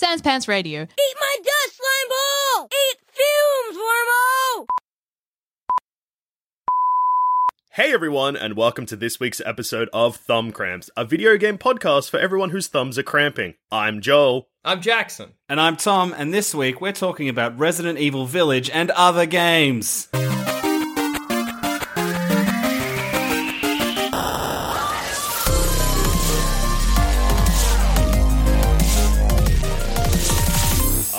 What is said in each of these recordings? Sanspants Radio. Eat my dust, slime ball! Eat fumes, wormo! Hey everyone, and welcome to this week's episode of Thumb Cramps, a video game podcast for everyone whose thumbs are cramping. I'm Joel. I'm Jackson. And I'm Tom, and this week we're talking about Resident Evil Village and other games.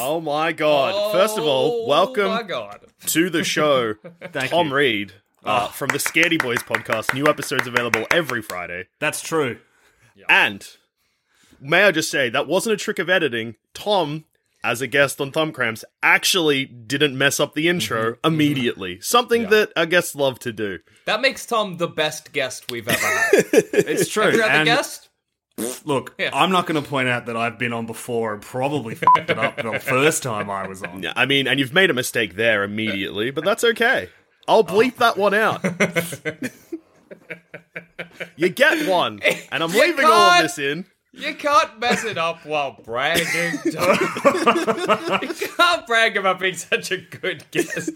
Oh my god. First of all, welcome to the show, Tom Reed. From the Scaredy Boys podcast, new episodes available every Friday. That's true. Yep. And, may I just say, that wasn't a trick of editing. Tom, as a guest on Thumb Cramps, actually didn't mess up the intro immediately. Something that our guests love to do. That makes Tom the best guest we've ever had. It's true. Every other guest? Look, I'm not going to point out that I've been on before and probably fucked it up the first time I was on. I mean, and you've made a mistake there immediately, but that's okay. I'll bleep that one out. You get one, and I'm leaving all of this in. You can't mess it up while bragging. You can't brag about being such a good guest.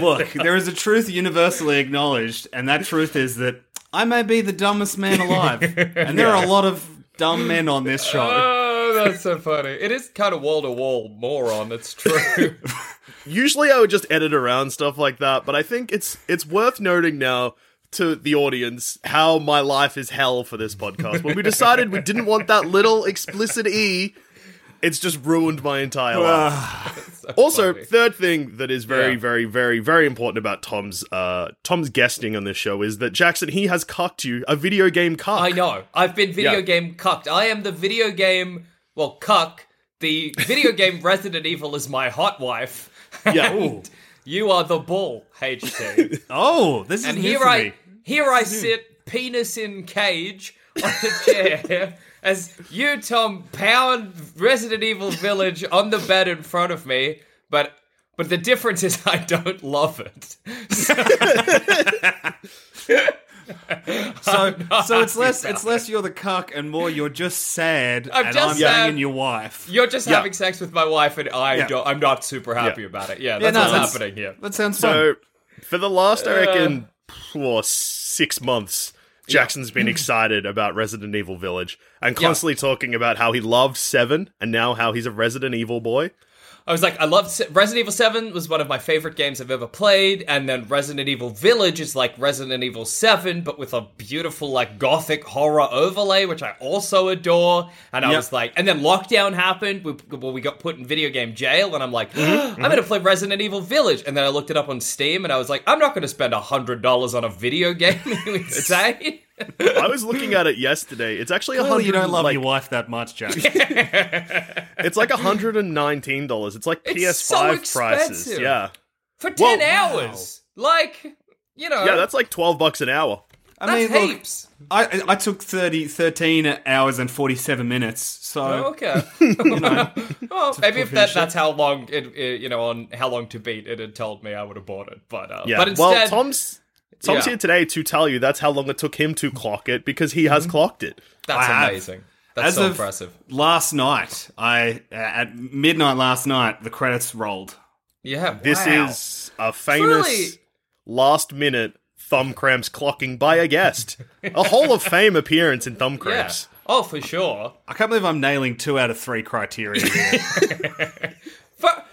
Look, there is a truth universally acknowledged, and that truth is that I may be the dumbest man alive, and there are a lot of dumb men on this show. Oh, that's so funny. It is kind of wall-to-wall moron, it's true. Usually I would just edit around stuff like that, but I think it's worth noting now to the audience how my life is hell for this podcast. When we decided we didn't want that little explicit E, it's just ruined my entire life. So also, funny. Third thing that is very, very, very, very important about Tom's guesting on this show is that, Jackson, he has cucked you, a video game cuck. I know. I've been video game cucked. I am the video game, well, cuck. The video game Resident Evil is my hot wife. Yeah, you are the bull, HT. Oh, this is new for me. Here I sit, penis in cage, on the chair, as you, Tom, pound Resident Evil Village on the bed in front of me, but the difference is I don't love it. So it's less you're the cuck and more you're just sad I'm banging your wife. You're just having sex with my wife and I'm not super happy about it. Yeah, that's what's happening here. That sounds fun. So for the last, I reckon, 6 months, Jackson's been excited about Resident Evil Village and constantly talking about how he loved 7 and now how he's a Resident Evil boy. I was like, I loved Resident Evil 7 was one of my favorite games I've ever played, and then Resident Evil Village is like Resident Evil 7, but with a beautiful, like, gothic horror overlay, which I also adore, and I was like, and then lockdown happened, we got put in video game jail, and I'm like, I'm going to play Resident Evil Village, and then I looked it up on Steam, and I was like, I'm not going to spend $100 on a video game, you insane. I was looking at it yesterday. It's actually $100. You don't love your wife that much, Jack. It's like $119. It's like PS5 prices. Yeah, for 10 hours. Wow. Like, you know. Yeah, that's like $12 an hour. I mean, heaps. Look, I took 13 hours and 47 minutes, so... Oh, okay. You know, well, maybe if that's how long, it, you know, on How Long to Beat, it had told me I would have bought it. But instead... Well, Tom's here today to tell you that's how long it took him to clock it, because he has clocked it. That's amazing. That's so impressive. Last night, at midnight last night, the credits rolled. Yeah, wow. This is a famous last-minute Thumb Cramps clocking by a guest. A Hall of Fame appearance in Thumb Cramps. Oh, for sure. I can't believe I'm nailing 2 out of 3 criteria here.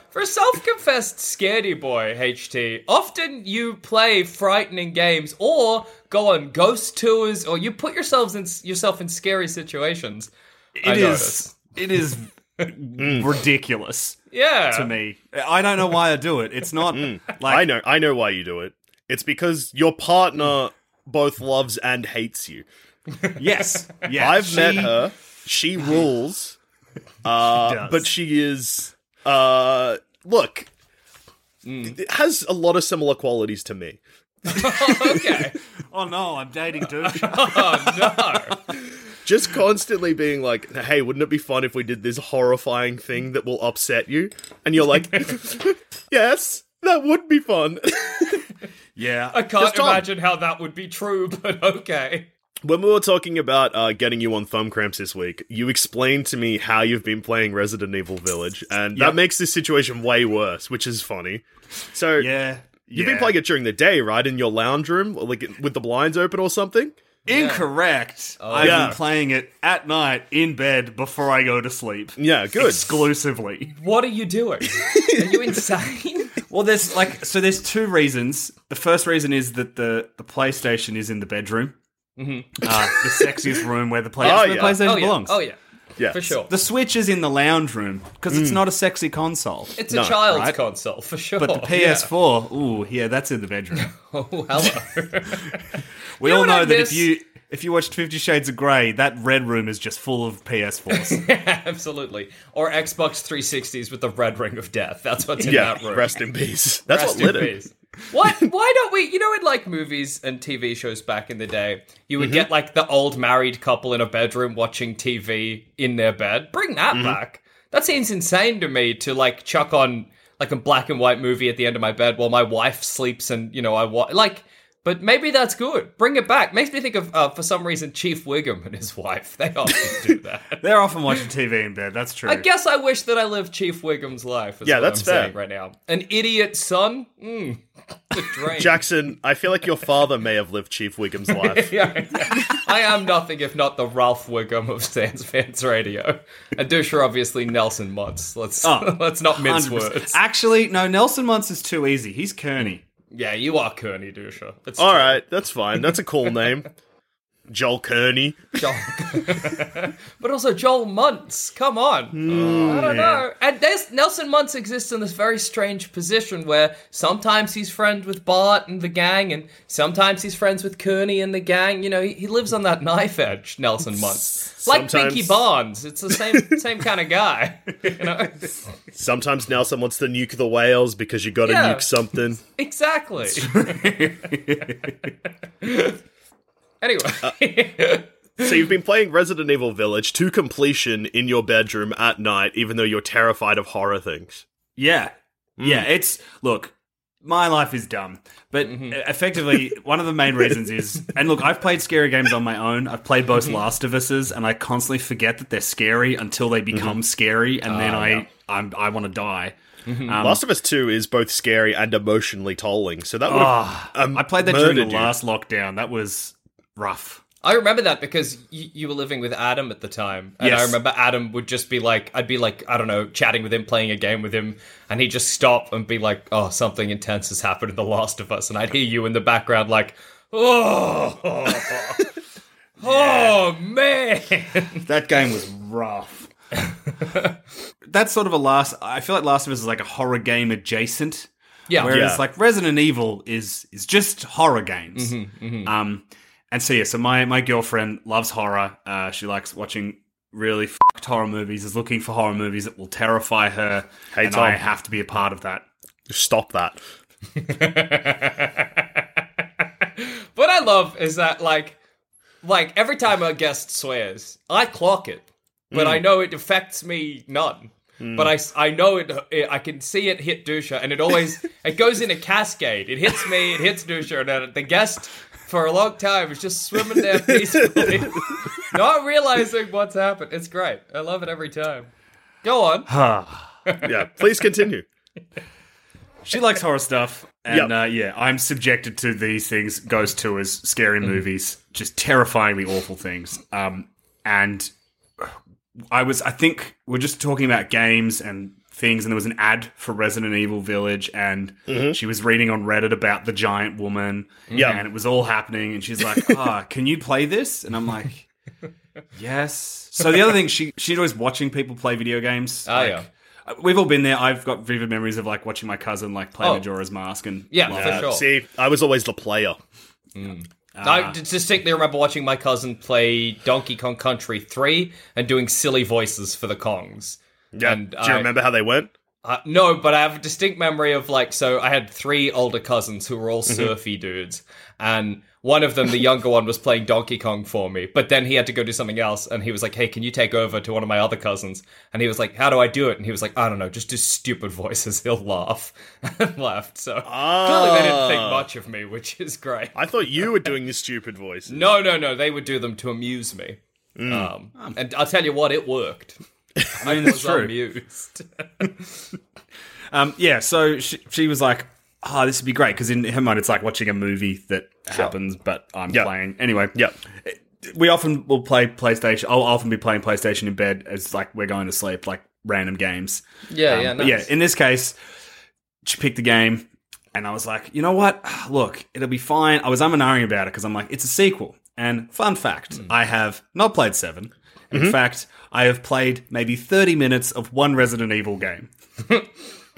For a self-confessed scaredy boy, HT, often you play frightening games or go on ghost tours or you put yourself in scary situations. It is ridiculous. Yeah. To me. I don't know why I do it. It's not like I know why you do it. It's because your partner both loves and hates you. Yes. Yeah. I've met her. She rules. She does. But she is look. It has a lot of similar qualities to me. Oh, okay. Oh no, I'm dating Duke. Oh no. Just constantly being like, hey, wouldn't it be fun if we did this horrifying thing that will upset you? And you're like, yes, that would be fun. Yeah. I can't imagine how that would be true, but okay. When we were talking about getting you on Thumb Cramps this week, you explained to me how you've been playing Resident Evil Village, and that makes this situation way worse, which is funny. So, you've been playing it during the day, right? In your lounge room, like with the blinds open or something? Yeah. Incorrect. Oh, I've been playing it at night, in bed, before I go to sleep. Yeah, good. Exclusively. What are you doing? Are you insane? Well, there's 2 reasons. The first reason is that the PlayStation is in the bedroom. Mm-hmm. The sexiest room where the PlayStation belongs. Oh, yeah. Yeah. For sure. The Switch is in the lounge room, because it's not a sexy console. It's a child's console, for sure. But the PS4, that's in the bedroom. Oh, hello. We all know that if you watched 50 Shades of Grey, that red room is just full of PS4s. Yeah, absolutely. Or Xbox 360s with the red ring of death. That's what's in that room. Rest in peace. That's rest what lit it. Peace. What? Why don't we... You know, in, like, movies and TV shows back in the day, you would get, like, the old married couple in a bedroom watching TV in their bed. Bring that back. That seems insane to me to, like, chuck on, like, a black and white movie at the end of my bed while my wife sleeps and, you know, I watch... Like, but maybe that's good. Bring it back. Makes me think of, for some reason, Chief Wiggum and his wife. They often do that. They're often watching TV in bed. That's true. I guess I wish that I lived Chief Wiggum's life. Yeah, that's fair. Right now. An idiot son? The dream. Jackson, I feel like your father may have lived Chief Wiggum's life. I am nothing if not the Ralph Wiggum of Sanspants Radio. And Dusha, obviously, Nelson Muntz. Let's not mince words. Actually, no, Nelson Muntz is too easy. He's Kearney. Yeah, you are Kearney, Dusha. Alright, that's fine. That's a cool name. Joel Kearney. But also Joel Muntz. Come on. I don't know. And Nelson Muntz exists in this very strange position where sometimes he's friends with Bart and the gang, and sometimes he's friends with Kearney and the gang. You know, he lives on that knife edge, Nelson Muntz. Like Pinky Barnes. It's the same kind of guy. You know? Sometimes Nelson wants to nuke the whales because you got to nuke something. Exactly. Anyway. So you've been playing Resident Evil Village to completion in your bedroom at night, even though you're terrified of horror things. Yeah. Yeah, look, my life is dumb. But effectively, one of the main reasons is... And look, I've played scary games on my own. I've played both Last of Us's, and I constantly forget that they're scary until they become scary, and then I want to die. Last of Us 2 is both scary and emotionally tolling, so that would have I played that during the last lockdown. That was... rough. I remember that because you were living with Adam at the time. And I remember Adam would just be like, I'd be like, I don't know, chatting with him, playing a game with him. And he'd just stop and be like, oh, something intense has happened in The Last of Us. And I'd hear you in the background like, oh, man. That game was rough. That's sort of I feel like Last of Us is like a horror game adjacent. Yeah. Whereas like Resident Evil is just horror games. And so, yeah, so my girlfriend loves horror. She likes watching really f***ed horror movies, is looking for horror movies that will terrify her, I have to be a part of that. Stop that. What I love is that, like every time a guest swears, I clock it, but I know it affects me none. But I know it. I can see it hit Dusha, and it goes in a cascade. It hits me, it hits Dusha, and then the guest... for a long time, it's just swimming there peacefully, not realizing what's happened. It's great. I love it every time. Go on. Yeah, please continue. She likes horror stuff, and I'm subjected to these things, ghost tours, scary movies, just terrifyingly awful things. and I think we're just talking about games and things, and there was an ad for Resident Evil Village, and she was reading on Reddit about the giant woman, and it was all happening, and she's like, can you play this? And I'm like, yes. So the other thing, she enjoys watching people play video games. We've all been there. I've got vivid memories of like watching my cousin like play Majora's Mask, and for sure. See, I was always the player. I distinctly remember watching my cousin play Donkey Kong Country 3 and doing silly voices for the Kongs. Yeah. And do you remember how they went? No, but I have a distinct memory of like, so I had three older cousins who were all surfy dudes, and one of them, the younger one, was playing Donkey Kong for me, but then he had to go do something else, and he was like, hey, can you take over, to one of my other cousins? And he was like, how do I do it? And he was like, I don't know, just do stupid voices, he'll laugh, and laughed. So clearly they didn't think much of me, which is great. I thought you were doing the stupid voices. No, they would do them to amuse me. And I'll tell you what, it worked. I mean, that's true. Amused. So she was like, this would be great, because in her mind it's like watching a movie that happens, but I'm playing. Anyway, we often will play PlayStation. I'll often be playing PlayStation in bed as like we're going to sleep, like random games. Nice. But in this case, she picked the game, and I was like, you know what? Look, it'll be fine. I was umming about it, because I'm like, it's a sequel. And fun fact, I have not played 7. In fact, I have played maybe 30 minutes of one Resident Evil game. Fair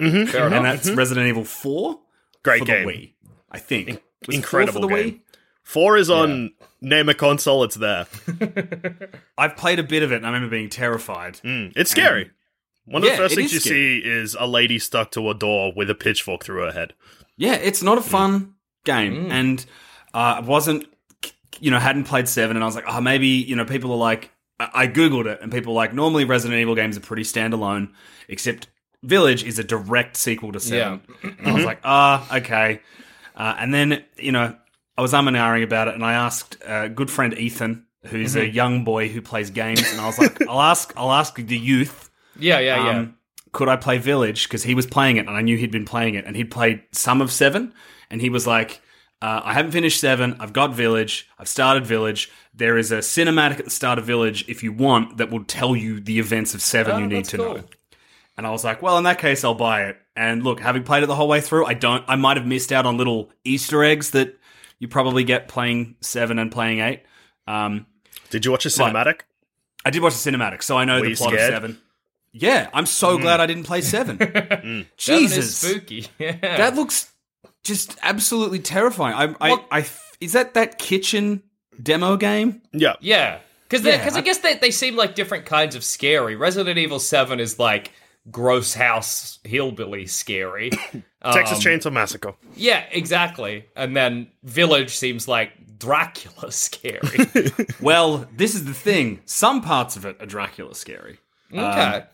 enough. And that's Resident Evil 4. Great game. For the Wii, I think. Incredible 4 for the game. Wii? 4 is on name a console, it's there. I've played a bit of it, and I remember being terrified. It's scary. One of the first things you see is a lady stuck to a door with a pitchfork through her head. Yeah, it's not a fun game. And I wasn't, hadn't played 7, and I was like, maybe, people are like, I googled it, and people were like, normally Resident Evil games are pretty standalone, except Village is a direct sequel to 7. And I was like, okay. And then, I was umming and ahhing about it, and I asked a good friend, Ethan, who's a young boy who plays games, and I was like, I'll ask the youth. Could I play Village? Because he was playing it, and I knew he'd been playing it, and he'd played some of 7, and he was like, I haven't finished 7, I've got Village, I've started Village, there is a cinematic at the start of Village, if you want, that will tell you the events of 7 you need to know. And I was like, well, in that case, I'll buy it. And look, having played it the whole way through, I might have missed out on little Easter eggs that you probably get playing 7 and playing 8. Did you watch a cinematic? I did watch a cinematic, so I know the plot of 7. Yeah, I'm so glad I didn't play 7. Jesus. That is spooky. Yeah. That looks... just absolutely terrifying. Is that kitchen demo game? Yeah. Because I guess they seem like different kinds of scary. Resident Evil 7 is like gross house hillbilly scary. Texas Chainsaw Massacre. Yeah, exactly. And then Village seems like Dracula scary. Well, this is the thing. Some parts of it are Dracula scary. Okay.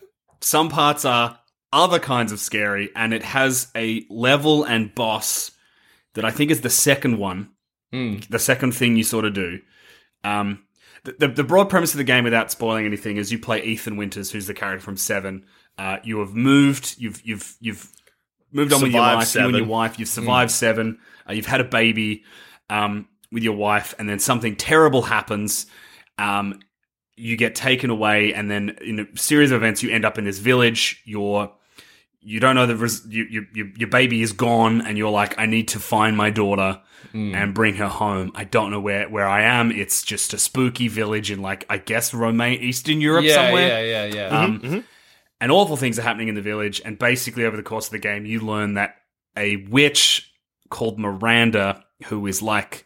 Some parts are other kinds of scary, and it has a level and boss that I think is the second one, the second thing you sort of do. The broad premise of the game, without spoiling anything, is you play Ethan Winters, who's the character from 7. You have moved, you've moved on with your life, 7. You and your wife. You've survived 7. You've had a baby with your wife, and then something terrible happens. You get taken away, and then in a series of events, you end up in this village. You don't know your baby is gone, and you're like, I need to find my daughter and bring her home. I don't know where I am. It's just a spooky village in, like, I guess Romania, Eastern Europe somewhere. Yeah. And awful things are happening in the village, and basically over the course of the game, you learn that a witch called Miranda, who is like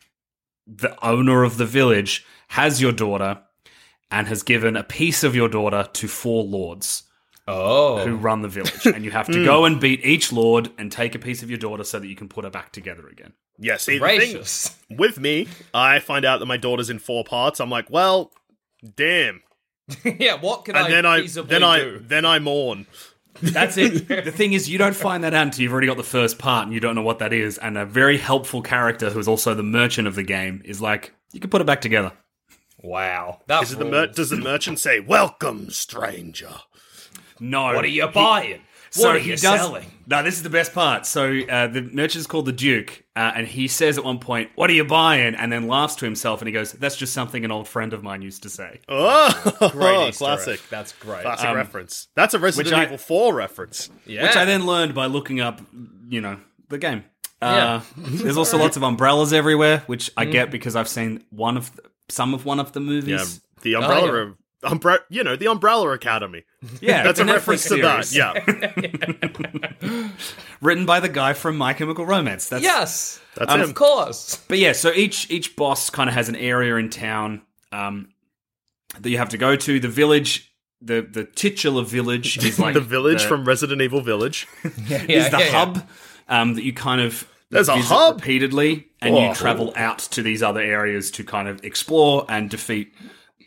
the owner of the village, has your daughter and has given a piece of your daughter to 4 lords who run the village. And you have to go and beat each lord and take a piece of your daughter so that you can put her back together again. Yes, see, gracious. The thing with me, I find out that my daughter's in 4 parts. I'm like, well, damn. What can I feasibly do? Then I mourn. That's it. The thing is, you don't find that out until you've already got the first part and you don't know what that is. And a very helpful character who is also the merchant of the game is like, you can put it back together. Wow. Does the merchant say, welcome, stranger? No. What are you buying? What are you selling? No, this is the best part. So the merchant's called the Duke, And he says at one point, "What are you buying?" And then laughs to himself, and he goes, "That's just something an old friend of mine used to say." Oh, great classic! That's great. Classic reference. That's a Resident Evil 4 reference. Yeah. Which I then learned by looking up, you know, the game. There's also lots of umbrellas everywhere, which I get because I've seen some of the movies. Yeah, the umbrella. Oh, yeah. The Umbrella Academy. Yeah, that's a reference to that. Yeah, written by the guy from My Chemical Romance. That's of course. But yeah, so each boss kind of has an area in town that you have to go to. The village, the titular village, is like the village from Resident Evil Village. is the hub that you kind of. There's a hub repeatedly, and you travel out to these other areas to kind of explore and defeat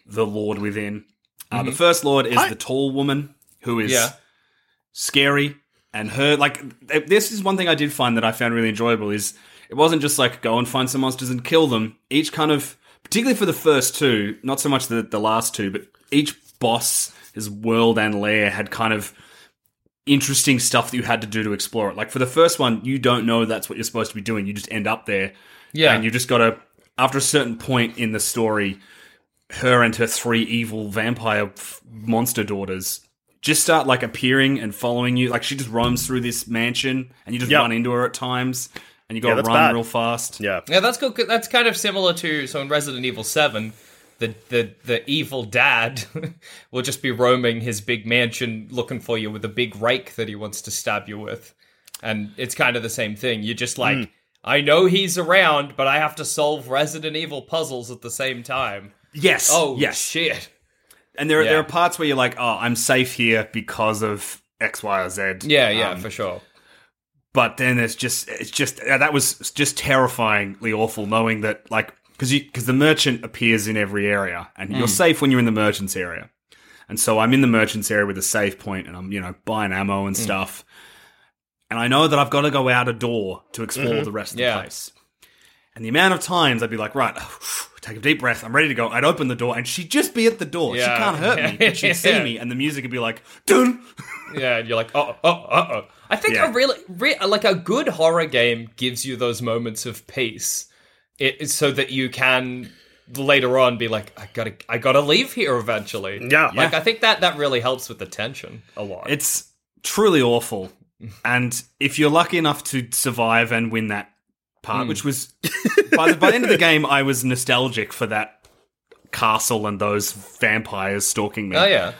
the Lord within. The first Lord is the tall woman who is scary, and her this is one thing I did find that I found really enjoyable is it wasn't just like go and find some monsters and kill them. Each kind of, particularly for the first two, not so much the last two, but each boss, his world and lair had kind of interesting stuff that you had to do to explore it. Like for the first one, you don't know that's what you're supposed to be doing. You just end up there. Yeah. And you just gotta, after a certain point in the story, her and her three evil vampire monster daughters just start like appearing and following you. Like she just roams through this mansion, and you just run into her at times, and you gotta run real fast. Yeah, yeah, that's cool. That's kind of similar to in Resident Evil 7, the evil dad will just be roaming his big mansion looking for you with a big rake that he wants to stab you with, and it's kind of the same thing. You're just like, I know he's around, but I have to solve Resident Evil puzzles at the same time. Yes. Oh, yes. Shit. And there are parts where you're like, oh, I'm safe here because of X, Y, or Z. Yeah, for sure. But then that was just terrifyingly awful, knowing that, like, because the merchant appears in every area, and you're safe when you're in the merchant's area. And so I'm in the merchant's area with a save point, and I'm, you know, buying ammo and stuff. And I know that I've got to go out a door to explore the rest of the place. And the amount of times I'd be like, right, take a deep breath, I'm ready to go. I'd open the door, and she'd just be at the door. Yeah. She can't hurt me, but she'd see me, and the music would be like, dun! Yeah, and you're like, oh. I think a good horror game gives you those moments of peace, so that you can later on be like, I gotta leave here eventually. Yeah. Like, I think that really helps with the tension a lot. It's truly awful, and if you're lucky enough to survive and win that part, which was by the end of the game, I was nostalgic for that castle and those vampires stalking me. Oh yeah,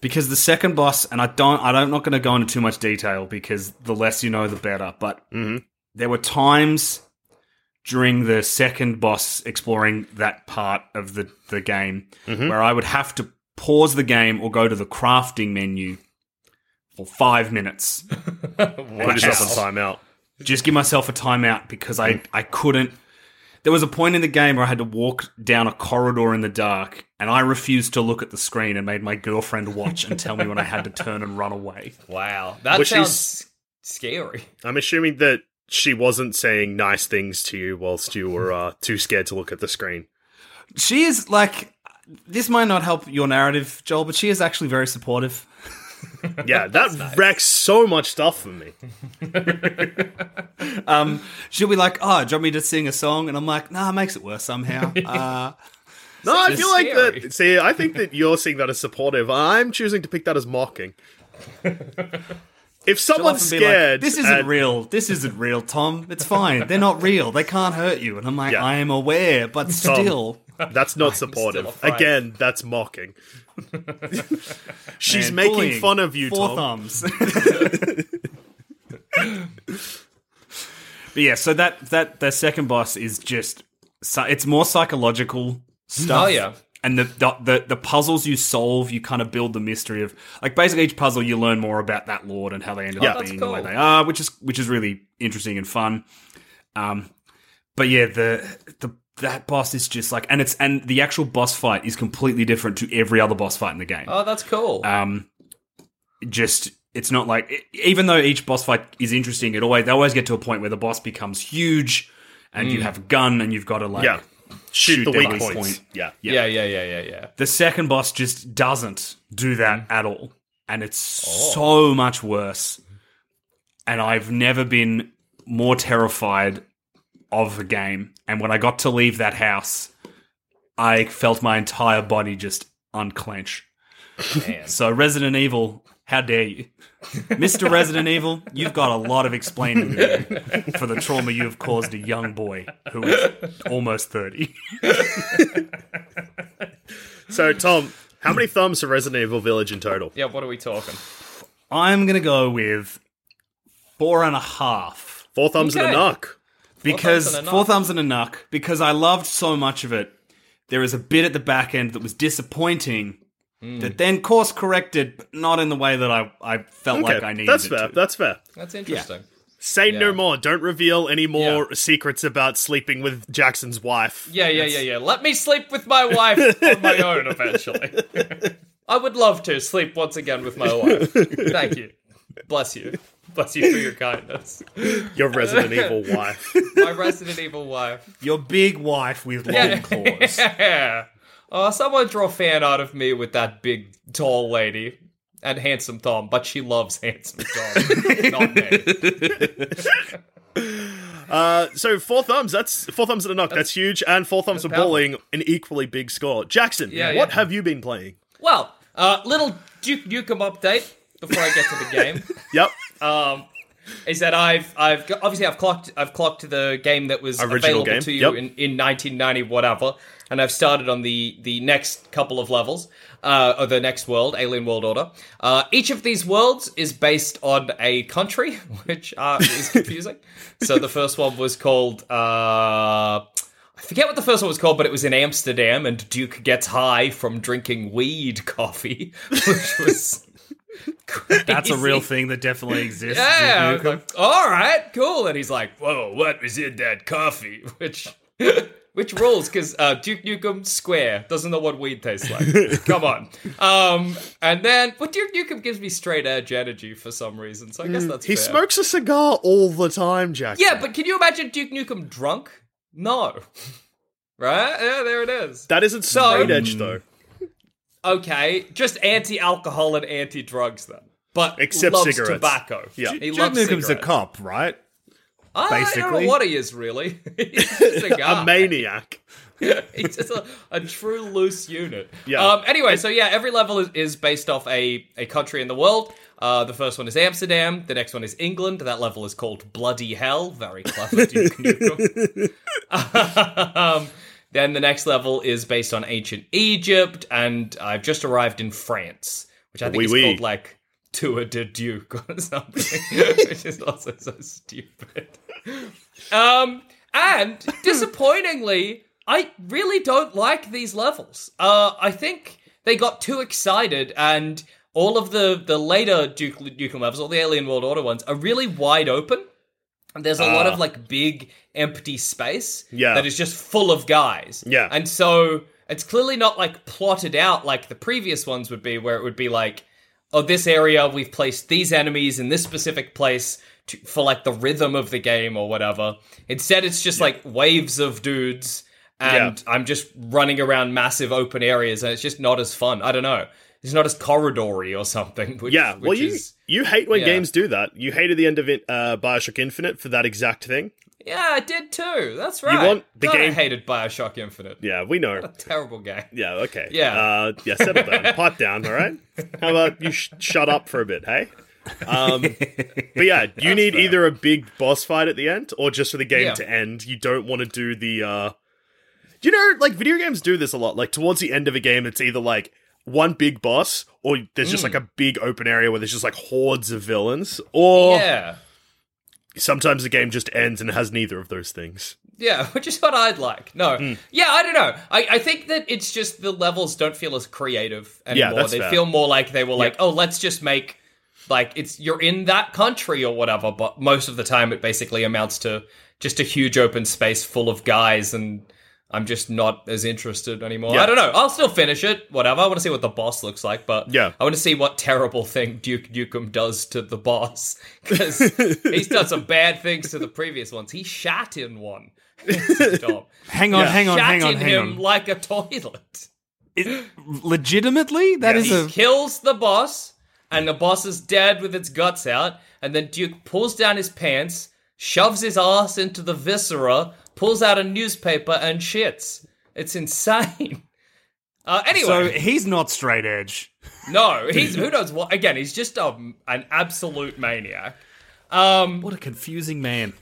because the second boss, and I'm not going to go into too much detail because the less you know, the better. But there were times during the second boss exploring that part of the game where I would have to pause the game or go to the crafting menu for 5 minutes. Put yourself on timeout. Just give myself a timeout because I couldn't. There was a point in the game where I had to walk down a corridor in the dark, and I refused to look at the screen and made my girlfriend watch and tell me when I had to turn and run away. Wow. That sounds scary. I'm assuming that she wasn't saying nice things to you whilst you were too scared to look at the screen. She is like, this might not help your narrative, Joel, but she is actually very supportive. Yeah, that wrecks so much stuff for me. She'll be like, oh, do you want me to sing a song? And I'm like, nah, it makes it worse somehow. No, I feel like scary. See, I think that you're seeing that as supportive. I'm choosing to pick that as mocking. If someone's scared... Like, this isn't real, Tom. It's fine. They're not real. They can't hurt you. And I'm like, I am aware, but still... That's not supportive. Again, that's mocking. She's making fun of you, Tom. 4 thumbs. But yeah, so that the second boss is just... It's more psychological stuff. Oh, yeah. And the puzzles you solve, you kind of build the mystery of... Like, basically each puzzle, you learn more about that lord and how they ended up being the way they are, which is really interesting and fun. But yeah, that boss is just like, and the actual boss fight is completely different to every other boss fight in the game. Oh, that's cool. It's not like, even though each boss fight is interesting, they always get to a point where the boss becomes huge, and you have a gun, and you've got to like shoot the weak points. Yeah. The second boss just doesn't do that at all, and it's so much worse. And I've never been more terrified of a game. And when I got to leave that house, I felt my entire body just unclench. Man. So Resident Evil, how dare you? Mr. Resident Evil, you've got a lot of explaining to do for the trauma you have caused a young boy who is almost 30. So, Tom, how many thumbs for Resident Evil Village in total? Yeah, what are we talking? I'm going to go with 4.5. Four thumbs and a knock. Because four thumbs and a knock, because I loved so much of it. There is a bit at the back end that was disappointing, that then course corrected, but not in the way that I felt like I needed it to. That's fair. That's interesting. Yeah. Say no more. Don't reveal any more secrets about sleeping with Jackson's wife. Yeah. Let me sleep with my wife on my own eventually. I would love to sleep once again with my wife. Thank you. Bless you. Bless you for your kindness. Your Resident Evil wife. My Resident Evil wife. Your big wife with long claws. Yeah. Oh, someone draw fan art of me with that big, tall lady. And handsome Tom, but she loves handsome Tom. Not me. So four thumbs, that's four thumbs and a knock. That's huge. And four thumbs for bowling, an equally big score. Jackson, what have you been playing? Well, little Duke Nukem update before I get to the game. Yep. Is that I've clocked the game that was available to you in 1990 whatever, and I've started on the next couple of levels or the next world, Alien World Order. Each of these worlds is based on a country, which is confusing. So the first one was called I forget what the first one was called, but it was in Amsterdam, and Duke gets high from drinking weed coffee, which was. Crazy. That's a real thing that definitely exists. Yeah, I was like, all right, cool. And he's like, whoa, what is in that coffee? Which rules, because Duke Nukem Square doesn't know what weed tastes like. Come on. And then, but Duke Nukem gives me straight edge energy for some reason, so I guess that's fair. He smokes a cigar all the time, Jackson. Yeah, but can you imagine Duke Nukem drunk? No. Right? Yeah, there it is. That isn't straight edge, though. Okay, just anti-alcohol and anti-drugs then. But except loves cigarettes. Tobacco. Yeah. He loves Duke Nukem's cigarettes. A cop, right? Basically. I don't know what he is, really. He's a maniac. He's just a true loose unit. Yeah. Anyway, so yeah, every level is based off a country in the world. The first one is Amsterdam. The next one is England. That level is called Bloody Hell. Very clever Duke Nukem. Then the next level is based on ancient Egypt, and I've just arrived in France, which I think is called, like, Tour de Duke or something, which is also so stupid. And, disappointingly, I really don't like these levels. I think they got too excited, and all of the later Duke Nukem levels, all the Alien World Order ones, are really wide open. There's a lot of, like, big, empty space that is just full of guys. Yeah. And so it's clearly not, like, plotted out like the previous ones would be, where it would be like, oh, this area, we've placed these enemies in this specific place for, like, the rhythm of the game or whatever. Instead, it's just, like, waves of dudes, and I'm just running around massive open areas, and it's just not as fun. I don't know. It's not as corridory or something. Which, well, which you hate when games do that. You hated the end of Bioshock Infinite for that exact thing. Yeah, I did too. That's right. I hated Bioshock Infinite. Yeah, we know. What a terrible game. Yeah, okay. Yeah, settle down. Pipe down, all right? How about you shut up for a bit, hey? But yeah, you need either a big boss fight at the end or just for the game to end. You don't want to do the... You know, like, video games do this a lot. Like, towards the end of a game, it's either like, one big boss, or there's just like a big open area where there's just like hordes of villains, or sometimes the game just ends and it has neither of those things. Yeah, which is what I'd like. No. Yeah, I don't know. I think that it's just the levels don't feel as creative anymore. Yeah, they feel more like they were like, oh, let's just make, like, it's you're in that country or whatever, but most of the time it basically amounts to just a huge open space full of guys, and I'm just not as interested anymore. Yeah. I don't know. I'll still finish it, whatever. I want to see what the boss looks like, but I want to see what terrible thing Duke Nukem does to the boss, because he's done some bad things to the previous ones. He shat in one. Hang on. Like a toilet. Legitimately? He kills the boss, and the boss is dead with its guts out, and then Duke pulls down his pants, shoves his ass into the viscera, pulls out a newspaper, and shits. It's insane. Anyway. So he's not straight edge. No, he's who knows what. Again, he's just an absolute maniac. What a confusing man.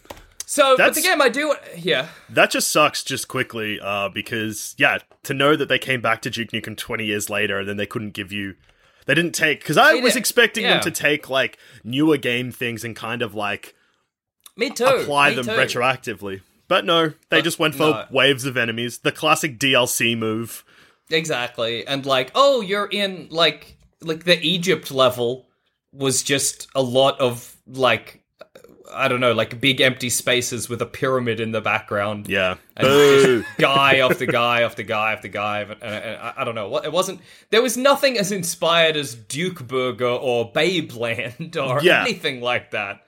So, but the game I do... Yeah. That just sucks, just quickly, because, yeah, to know that they came back to Duke Nukem 20 years later and then they couldn't give you... They didn't take... Because I was expecting them to take, like, newer game things and kind of, like... Me too. Apply them retroactively. But no, they just went for waves of enemies. The classic DLC move. Exactly. And, like, oh, you're in, like the Egypt level was just a lot of, like... I don't know, like big empty spaces with a pyramid in the background. Yeah. And guy after guy after guy after guy. I don't know. It wasn't... There was nothing as inspired as Duke Burger or Babeland or anything like that,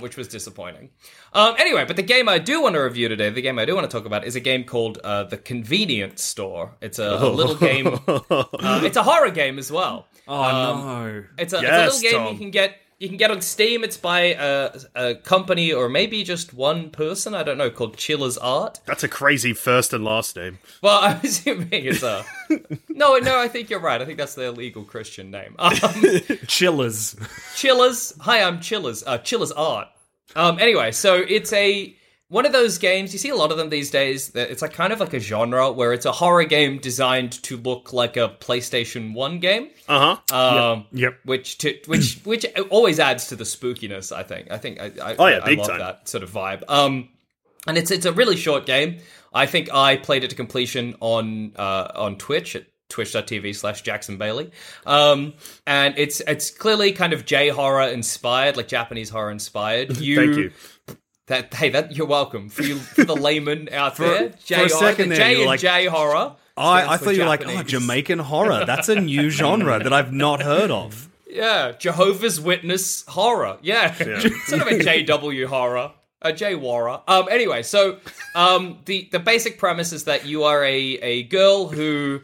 which was disappointing. Anyway, but the game I do want to review today, the game I do want to talk about, is a game called The Convenience Store. It's a little game... it's a horror game as well. Oh, no. It's a little game Tom. You can get on Steam. It's by a company or maybe just one person, I don't know, called Chilla's Art. That's a crazy first and last name. Well, I'm assuming it's a... No, I think you're right. I think that's their legal Christian name. Chilla's. Chilla's. Hi, I'm Chilla's. Chilla's Art. Anyway, so it's one of those games, you see a lot of them these days, that it's like kind of like a genre where it's a horror game designed to look like a PlayStation 1 game. Uh-huh. Yep. Which always adds to the spookiness, I think. I love that sort of vibe. And it's a really short game. I think I played it to completion on Twitch at twitch.tv/JacksonBailey. And it's clearly kind of J horror inspired, like Japanese horror inspired. Thank you. Hey, you're welcome for the layman out there. For a second, there, J and J horror. I thought you were like, Jamaican horror. That's a new genre that I've not heard of. Yeah, Jehovah's Witness horror. Yeah. Sort of a JW horror, a J horror. Anyway, so the basic premise is that you are a girl who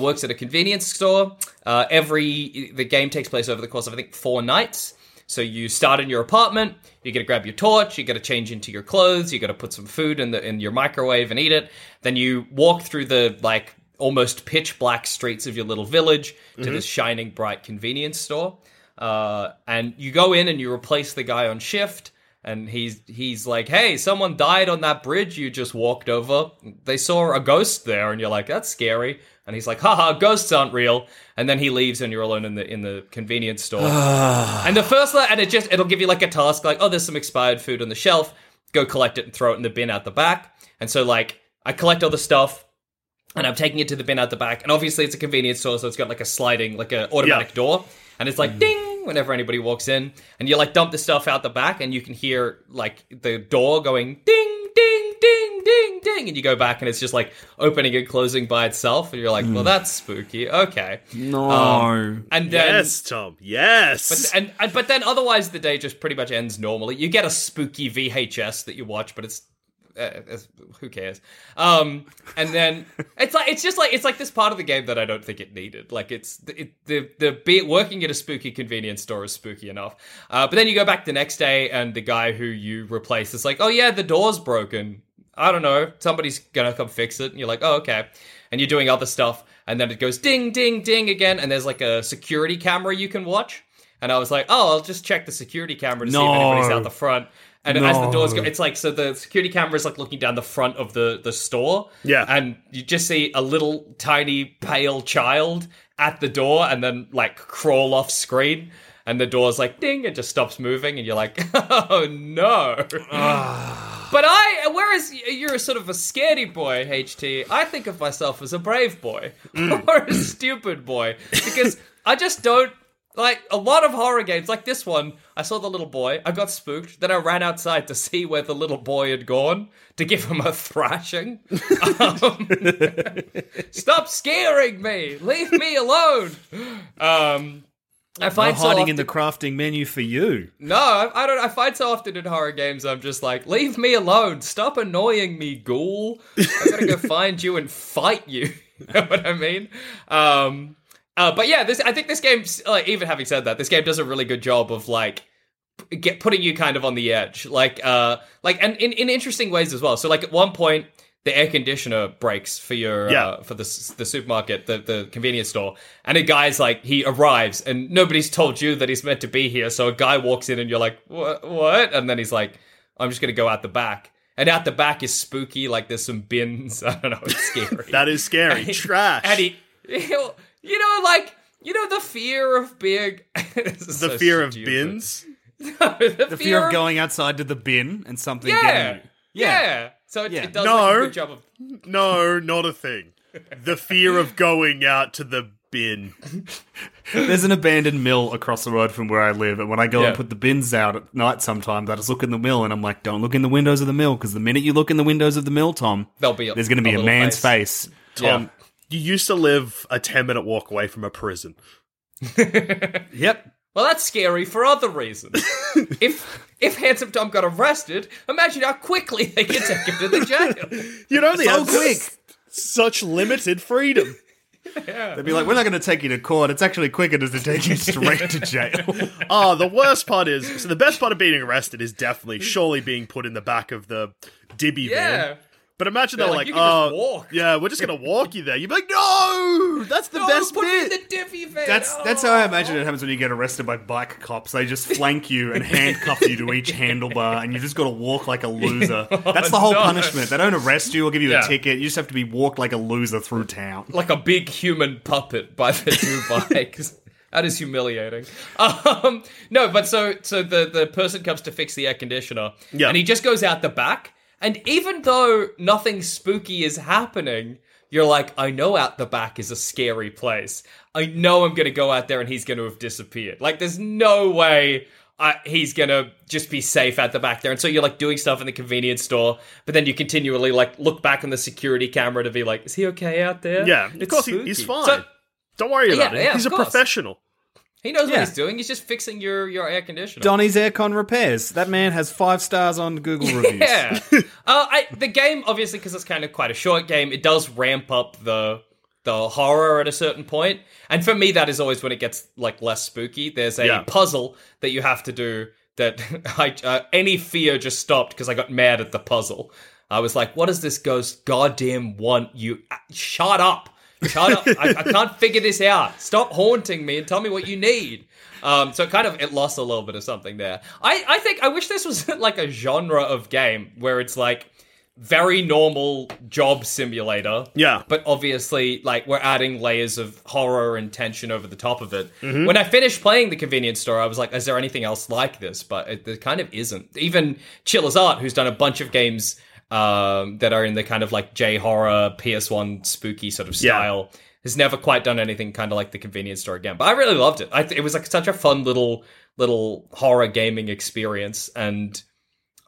works at a convenience store. The game takes place over the course of I think 4 nights. So you start in your apartment, you gotta grab your torch, you gotta change into your clothes, you gotta put some food in your microwave and eat it. Then you walk through the like almost pitch black streets of your little village to this shining bright convenience store. And you go in and you replace the guy on shift, and he's like, "Hey, someone died on that bridge you just walked over. They saw a ghost there," and you're like, "That's scary." And he's like, haha, ghosts aren't real. And then he leaves and you're alone in the convenience store. And the first letter, and it'll give you like a task, like, oh, there's some expired food on the shelf. Go collect it and throw it in the bin out the back. And so like, I collect all the stuff and I'm taking it to the bin out the back. And obviously it's a convenience store, so it's got like a sliding, like an automatic door. And it's like, ding, whenever anybody walks in. And you like dump the stuff out the back and you can hear like the door going, ding, ding, ding, ding, ding, and you go back and it's just like opening and closing by itself and you're like, well, that's spooky. Okay. No. And then, yes, Tom. Yes. But then otherwise the day just pretty much ends normally. You get a spooky VHS that you watch, but it's who cares? And then it's just like this part of the game that I don't think it needed. Like working at a spooky convenience store is spooky enough. But then you go back the next day and the guy who you replace is like, oh yeah, the door's broken. I don't know. Somebody's gonna come fix it. And you're like, oh, okay. And you're doing other stuff. And then it goes ding, ding, ding again. And there's like a security camera you can watch. And I was like, oh, I'll just check the security camera to see if anybody's out the front. And as the doors go, it's like, so the security camera is like looking down the front of the store. Yeah. And you just see a little tiny pale child at the door and then like crawl off screen. And the door's like ding, it just stops moving. And you're like, oh no. But whereas you're sort of a scaredy boy, HT, I think of myself as a brave boy or a stupid boy because I just don't. Like, a lot of horror games, like this one, I saw the little boy, I got spooked, then I ran outside to see where the little boy had gone, to give him a thrashing. Stop scaring me! Leave me alone! I find no hiding so often, in the crafting menu for you. No, I don't. I find so often in horror games, I'm just like, leave me alone, stop annoying me, ghoul. I'm gonna go find you and fight you. You know what I mean? But yeah, I think this game, even having said that, this game does a really good job of like putting you kind of on the edge, like, and in interesting ways as well. So, like, at one point, the air conditioner breaks for your for the supermarket, the convenience store, and a guy's like, he arrives, and nobody's told you that he's meant to be here. So a guy walks in, and you're like, what? And then he's like, I'm just gonna go out the back. And out the back is spooky, like there's some bins. I don't know, it's scary. That is scary. And trash. And you know, the fear of being... the fear of bins? No, the fear of going outside to the bin and something getting you. Yeah. So it does a good job of... No, not a thing. The fear of going out to the bin. There's an abandoned mill across the road from where I live, and when I go and put the bins out at night sometimes, I just look in the mill and I'm like, don't look in the windows of the mill, because the minute you look in the windows of the mill, Tom, there's going to be a man's face. Tom, you used to live a 10-minute walk away from a prison. Yep. Well, that's scary for other reasons. If Handsome Tom got arrested, imagine how quickly they could take him to the jail. You'd only have such limited freedom. Yeah. They'd be like, we're not going to take you to court. It's actually quicker to take you straight to jail. Oh, the worst part is... So the best part of being arrested is definitely, surely being put in the back of the Dibby van. But imagine they're like, oh, yeah, we're just going to walk you there. You'd be like, no, that's the best bit. No, put me in the Dibby van. That's how I imagine it happens when you get arrested by bike cops. They just flank you and handcuff you to each handlebar, and you just got to walk like a loser. That's the whole punishment. They don't arrest you or give you a ticket. You just have to be walked like a loser through town. Like a big human puppet by the two bikes. That is humiliating. No, but so the person comes to fix the air conditioner, and he just goes out the back. And even though nothing spooky is happening, you're like, I know out the back is a scary place. I know I'm going to go out there and he's going to have disappeared. Like, there's no way he's going to just be safe out the back there. And so you're, like, doing stuff in the convenience store, but then you continually, like, look back on the security camera to be like, is he okay out there? Yeah, of course he's fine. So, don't worry about it. He's a professional. He knows what he's doing. He's just fixing your air conditioner. Donnie's Aircon Repairs. That man has 5 stars on Google reviews. Yeah. The game, obviously, because it's kind of quite a short game, it does ramp up the horror at a certain point. And for me, that is always when it gets like less spooky. There's a puzzle that you have to do that any fear just stopped because I got mad at the puzzle. I was like, what does this ghost goddamn want? You shut up. I can't figure this out. Stop haunting me and tell me what you need. So it lost a little bit of something there. I wish this was like a genre of game where it's like very normal job simulator. Yeah. But obviously, like, we're adding layers of horror and tension over the top of it. Mm-hmm. When I finished playing the convenience store, I was like, is there anything else like this? But there kind of isn't. Even Chilla's Art, who's done a bunch of games that are in the kind of like J horror, PS1 spooky sort of style, has never quite done anything kind of like the convenience store again. But I really loved it. It was like such a fun little horror gaming experience. And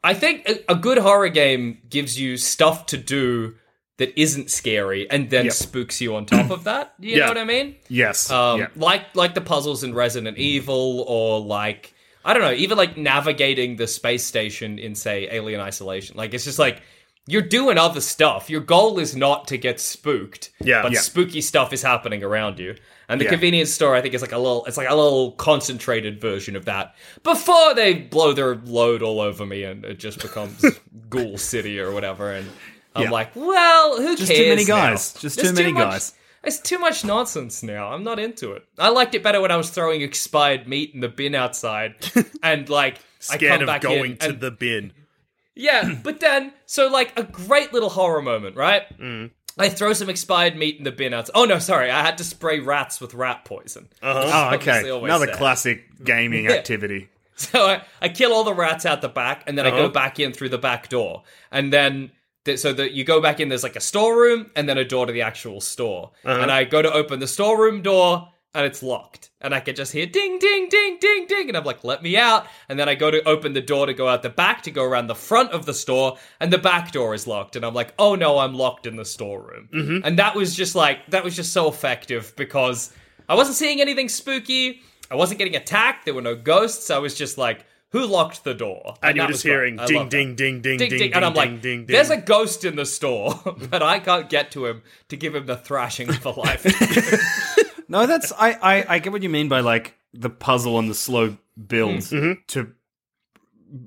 I think a good horror game gives you stuff to do that isn't scary and then spooks you on top of that. You know what I mean? Yes. Like the puzzles in Resident Evil, or like, I don't know, even like navigating the space station in, say, Alien Isolation. Like, it's just like, you're doing other stuff. Your goal is not to get spooked, but spooky stuff is happening around you. And the convenience store, I think, is like a little concentrated version of that before they blow their load all over me and it just becomes Ghoul City or whatever. And I'm like, well, who cares? Just too many guys. Now? Just too many guys. It's too much nonsense now. I'm not into it. I liked it better when I was throwing expired meat in the bin outside and, like, scared I come of back going in to and, the bin. Yeah, but then, so, like, a great little horror moment, right? Mm. I throw some expired meat in the bin outside. Oh, no, sorry. I had to spray rats with rat poison. Uh-huh. Oh, okay. Another classic gaming activity. So I kill all the rats out the back, and then I go back in through the back door. And then... So that you go back in, there's like a storeroom and then a door to the actual store. Uh-huh. And I go to open the storeroom door and it's locked. And I can just hear ding, ding, ding, ding, ding. And I'm like, let me out. And then I go to open the door to go out the back to go around the front of the store. And the back door is locked. And I'm like, oh no, I'm locked in the storeroom. Mm-hmm. And that was just so effective because I wasn't seeing anything spooky. I wasn't getting attacked. There were no ghosts. I was just like, who locked the door? And you're just hearing ding, ding, ding, ding, ding, ding. And I'm like, there's a ghost in the store, but I can't get to him to give him the thrashing for life. No, that's... I get what you mean by, like, the puzzle and the slow build to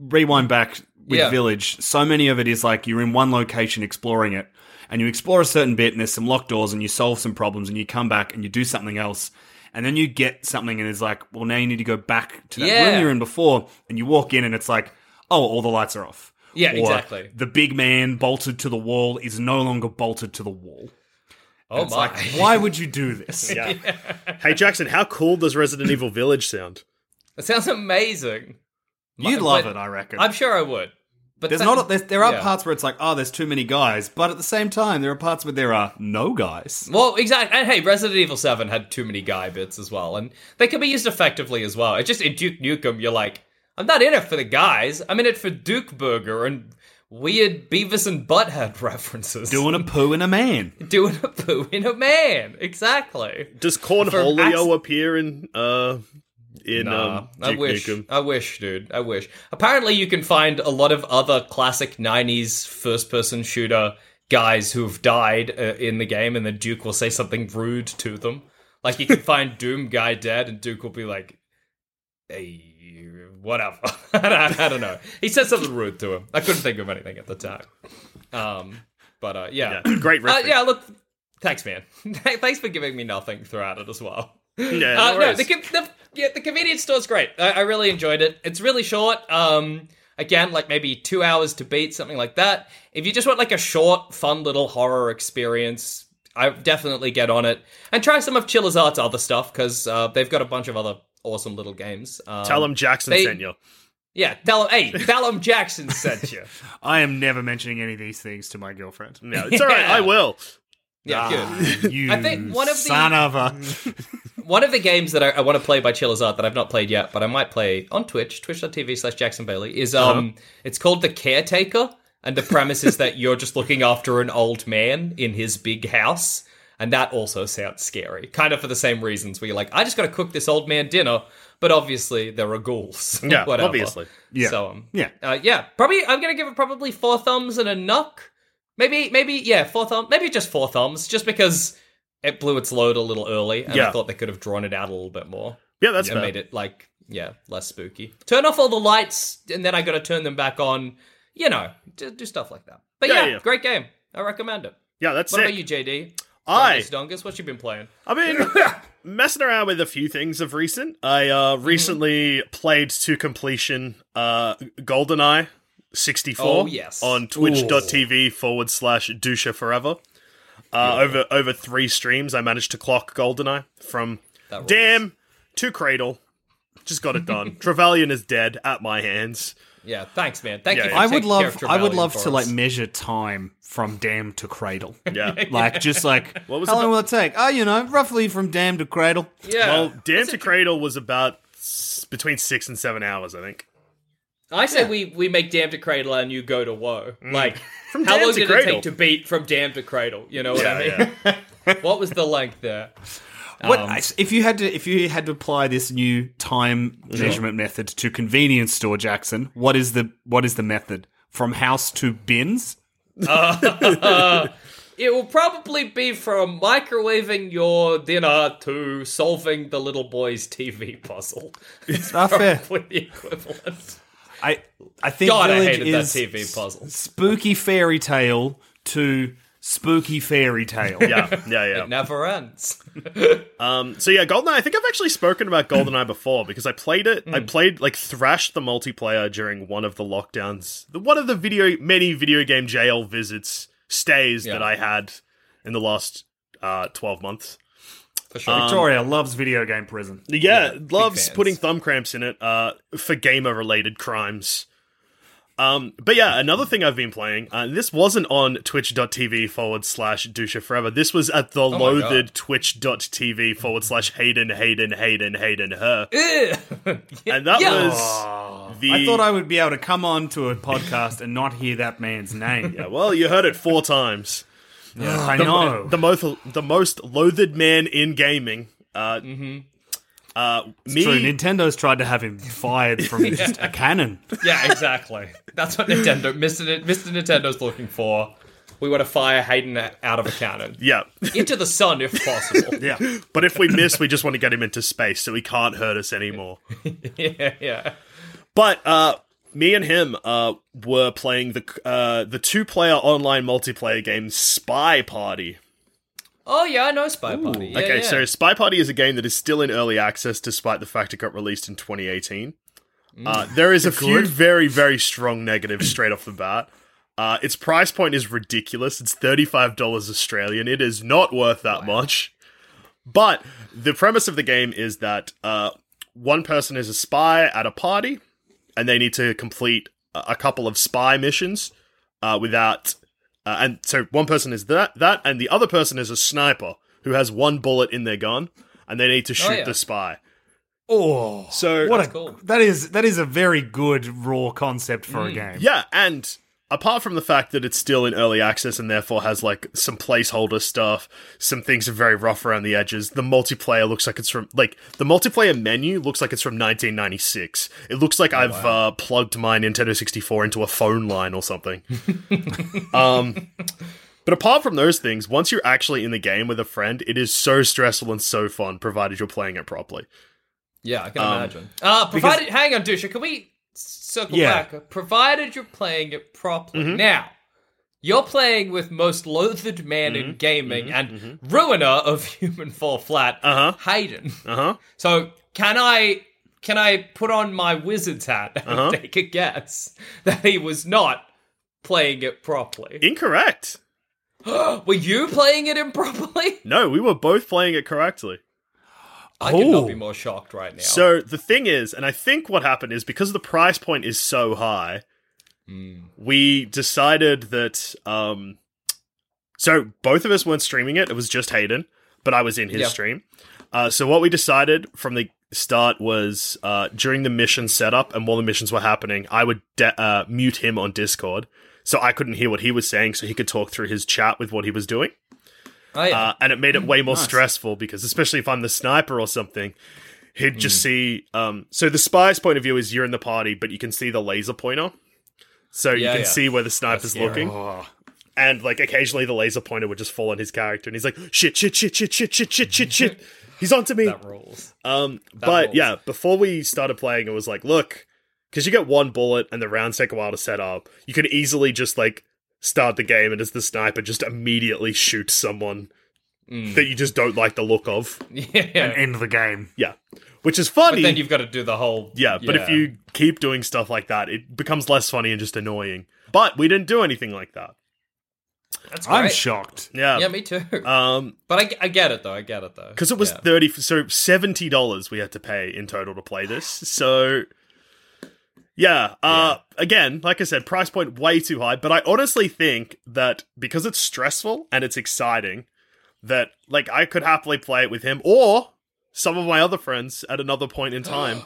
rewind back with Village, so many of it is like you're in one location exploring it, and you explore a certain bit, and there's some locked doors, and you solve some problems, and you come back, and you do something else, and then you get something, and it's like, well, now you need to go back to that room you're in before, and you walk in, and it's like, oh, all the lights are off. Yeah, or exactly. The big man bolted to the wall is no longer bolted to the wall. Oh, it's my. Like, why would you do this? Yeah. Hey, Jackson, how cool does Resident Evil Village sound? It sounds amazing. You'd love it, I reckon. I'm sure I would. But there are parts where it's like, oh, there's too many guys. But at the same time, there are parts where there are no guys. Well, exactly. And hey, Resident Evil 7 had too many guy bits as well. And they can be used effectively as well. It's just in Duke Nukem, you're like, I'm not in it for the guys. I'm in it for Duke Burger and weird Beavis and Butthead references. Doing a poo in a man. Doing a poo in a man. Exactly. Does Cornholio appear in... Duke Nukem. I wish, dude. Apparently you can find a lot of other classic 90s first-person shooter guys who've died in the game, and then Duke will say something rude to them. Like, you can find Doom Guy dead, and Duke will be like, hey, whatever. I don't know. He said something rude to him. I couldn't think of anything at the time. But great reference. Look, thanks, man. Thanks for giving me nothing throughout it as well. The Convenience Store's great. I really enjoyed it. It's really short. Again, like maybe 2 hours to beat, something like that. If you just want like a short, fun little horror experience, I definitely get on it. And try some of Chilla's Art's other stuff, because they've got a bunch of other awesome little games. Tell them Jackson sent you. Yeah, tell them Jackson sent you. I am never mentioning any of these things to my girlfriend. No, it's all right, I will. Yeah, good. I think one of the games that I want to play by Chilla's Art that I've not played yet, but I might play on Twitch, twitch.tv/JacksonBailey, is it's called The Caretaker, and the premise is that you're just looking after an old man in his big house, and that also sounds scary, kind of for the same reasons, where you're like, I just got to cook this old man dinner, but obviously there are ghouls. Yeah, whatever. Obviously. Yeah. So I'm gonna give it probably 4 thumbs and a knock. Maybe just four thumbs, just because it blew its load a little early, and I thought they could have drawn it out a little bit more. Yeah, that's fair. Made it, less spooky. Turn off all the lights, and then I gotta turn them back on, do stuff like that. But great game. I recommend it. Yeah, that's it. What about you, JD? Dongus, what you been playing? I've been messing around with a few things of recent. I recently played to completion GoldenEye 64 on twitch.tv/DushaForever. Over 3 streams, I managed to clock GoldenEye from Dam to Cradle. Just got it done. Trevelyan is dead at my hands. Yeah, thanks, man. Thank you. I would love to measure time from Dam to Cradle. Yeah, how long will it take? Oh, roughly from Dam to Cradle. Yeah. Well, Dam to Cradle was about between 6 and 7 hours, I think. I say we make Dam to Cradle and you go to Woe. How long did it take to beat from Dam to Cradle? You know what I mean? Yeah. What was the length there? If you had to apply this new time measurement method to Convenience Store, Jackson, what is the method from house to bins? It will probably be from microwaving your dinner to solving the little boy's TV puzzle. It's not fair. Probably the equivalent. I think Village is that TV puzzle. Spooky fairy tale to spooky fairy tale. Yeah. It never ends. GoldenEye. I think I've actually spoken about GoldenEye before because I played it. I played thrashed the multiplayer during one of the lockdowns, one of the many video game jail stays that I had in the last 12 months. For sure. Victoria loves video game prison. Yeah, loves putting thumb cramps in it for gamer-related crimes. Another thing I've been playing, this wasn't on twitch.tv/DushaForever. This was at the loathed twitch.tv/Hayden her. And that was the... I thought I would be able to come on to a podcast and not hear that man's name. Yeah, well, you heard it 4 times. Yeah, I know. The most loathed man in gaming. It's true, Nintendo's tried to have him fired from just a cannon. Yeah, exactly. That's what Mr. Nintendo's looking for. We want to fire Hayden out of a cannon. Yeah. Into the sun, if possible. Yeah. But if we miss, we just want to get him into space so he can't hurt us anymore. Yeah. But me and him were playing the two-player online multiplayer game Spy Party. Oh, yeah, I know Spy Party. Yeah, okay, yeah. So Spy Party is a game that is still in early access, despite the fact it got released in 2018. There is a few very, very strong negatives straight off the bat. Its price point is ridiculous. It's $35 Australian. It is not worth that much. But the premise of the game is that one person is a spy at a party, and they need to complete a couple of spy missions without... and so one person is that, and the other person is a sniper who has one bullet in their gun, and they need to shoot the spy. Oh, so what cool. That is a very good raw concept for a game. Yeah, and apart from the fact that it's still in early access and therefore has like some placeholder stuff, some things are very rough around the edges. The multiplayer looks like it's from the multiplayer menu looks like it's from 1996. It looks like I've plugged my Nintendo 64 into a phone line or something. But apart from those things, once you're actually in the game with a friend, it is so stressful and so fun, provided you're playing it properly. Yeah, I can imagine. Hang on, Dusha, can we circle back? Provided you're playing it properly. Mm-hmm. Now, you're playing with most loathed man in gaming and ruiner of Human Fall Flat, Hayden. So, can I put on my wizard's hat and take a guess that he was not playing it properly? Incorrect. Were you playing it improperly? No, we were both playing it correctly. I could not be more shocked right now. So the thing is, and I think what happened is because the price point is so high, we decided that... so both of us weren't streaming it. It was just Hayden, but I was in his stream. So what we decided from the start was during the mission setup and while the missions were happening, I would mute him on Discord so I couldn't hear what he was saying so he could talk through his chat with what he was doing. Oh, yeah. And it made it way more stressful because, especially if I'm the sniper or something, he'd just see... so the spy's point of view is you're in the party, but you can see the laser pointer. So you can see where the sniper's looking. And like occasionally the laser pointer would just fall on his character and he's like, shit. He's onto me. That rules. Yeah, before we started playing, it was like, look, because you get one bullet and the rounds take a while to set up, you can easily just like... start the game and as the sniper just immediately shoots someone that you just don't like the look of. Yeah. And end the game. Yeah. Which is funny. But then you've got to do the whole... Yeah, but if you keep doing stuff like that, it becomes less funny and just annoying. But we didn't do anything like that. That's great. I'm shocked. Yeah. Yeah, me too. But I get it, though. Because it was $70 we had to pay in total to play this. So... again, like I said, price point way too high, but I honestly think that because it's stressful and it's exciting, that, like, I could happily play it with him or some of my other friends at another point in time.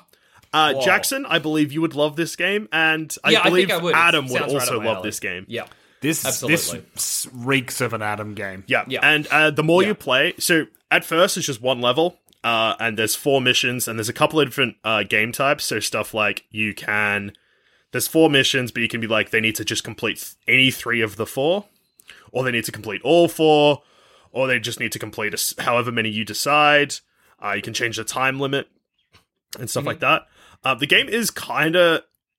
Jackson, I believe you would love this game, and I think Adam would also love this game. Yeah, this reeks of an Adam game. Yeah. And the more you play... So, at first, it's just one level. And there's four missions, and there's a couple of different game types. So stuff like there's four missions, but you can be like, they need to just complete any three of the four, or they need to complete all four, or they just need to complete however many you decide. You can change the time limit and stuff like that. The game is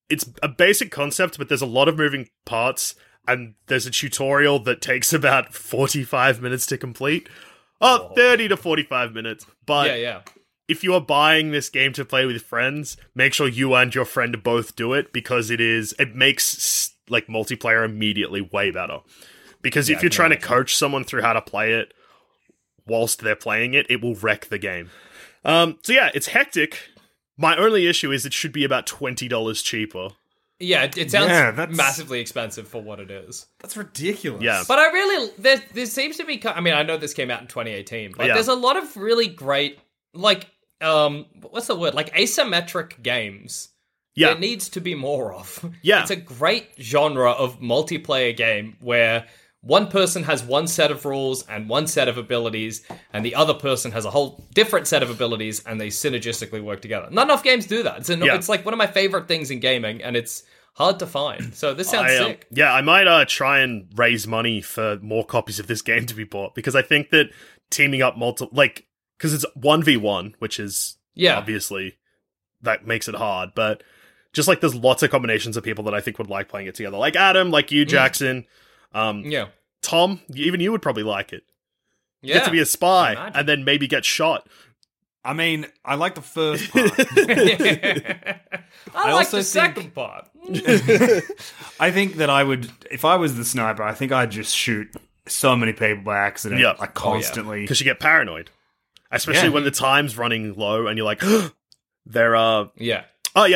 it's a basic concept, but there's a lot of moving parts, and there's a tutorial that takes about 45 minutes to complete. 30 to 45 minutes. But if you are buying this game to play with friends, make sure you and your friend both do it because it makes like multiplayer immediately way better. Because if you're trying to coach someone through how to play it whilst they're playing it, it will wreck the game. It's hectic. My only issue is it should be about $20 cheaper. Yeah, it sounds massively expensive for what it is. That's ridiculous. Yeah. But I really... There seems to be... I mean, I know this came out in 2018, but there's a lot of really great, like, what's the word? Like, asymmetric games. Yeah. There needs to be more of. Yeah. It's a great genre of multiplayer game where one person has one set of rules and one set of abilities, and the other person has a whole different set of abilities, and they synergistically work together. Not enough games do that. It's like one of my favorite things in gaming, and it's hard to find. So this sounds sick. I might try and raise money for more copies of this game to be bought, because I think that teaming up because it's 1v1, which is obviously, that makes it hard, but... just like there's lots of combinations of people that I think would like playing it together. Like Adam, like you, Jackson, Tom, even you would probably like it. Yeah. Get to be a spy and then maybe get shot. I mean, I like the first part. I like the second part. I think that I would, if I was the sniper, I think I'd just shoot so many people by accident. Yep. Like constantly. Because you get paranoid. Especially when the time's running low and you're like, there are...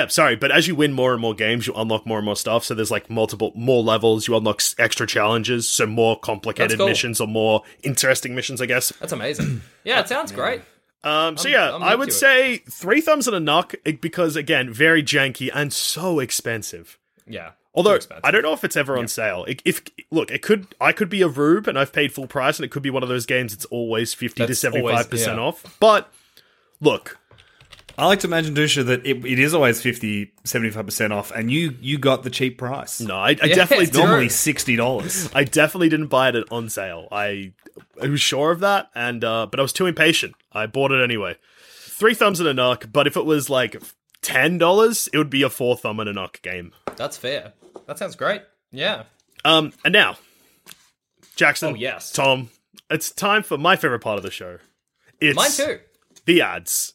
But as you win more and more games, you unlock more and more stuff. So there's like more levels. You unlock extra challenges. So more complicated missions or more interesting missions, I guess. That's amazing. Yeah, it sounds great. I would say 3 thumbs and a knock because, again, very janky and so expensive. Yeah. Although, expensive. I don't know if it's ever on sale. I could be a rube and I've paid full price and it could be one of those games that's always 50 to 75% off. But, look. I like to imagine, Dusha, that it is always 50, 75% off and you got the cheap price. No, I definitely didn't. Normally $60. I definitely didn't buy it on sale. I was sure of that, and but I was too impatient. I bought it anyway. 3 thumbs and a knock, but if it was like $10, it would be a 4 thumb and a knock game. That's fair. That sounds great. Yeah. And now, Jackson, Tom, it's time for my favorite part of the show. It's mine too. The ads.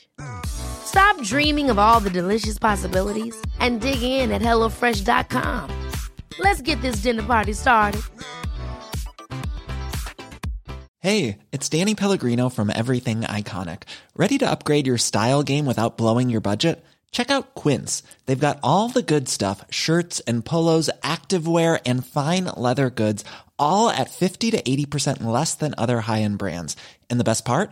Stop dreaming of all the delicious possibilities and dig in at HelloFresh.com. Let's get this dinner party started. Hey, it's Danny Pellegrino from Everything Iconic. Ready to upgrade your style game without blowing your budget? Check out Quince. They've got all the good stuff, shirts and polos, activewear and fine leather goods, all at 50 to 80% less than other high-end brands. And the best part?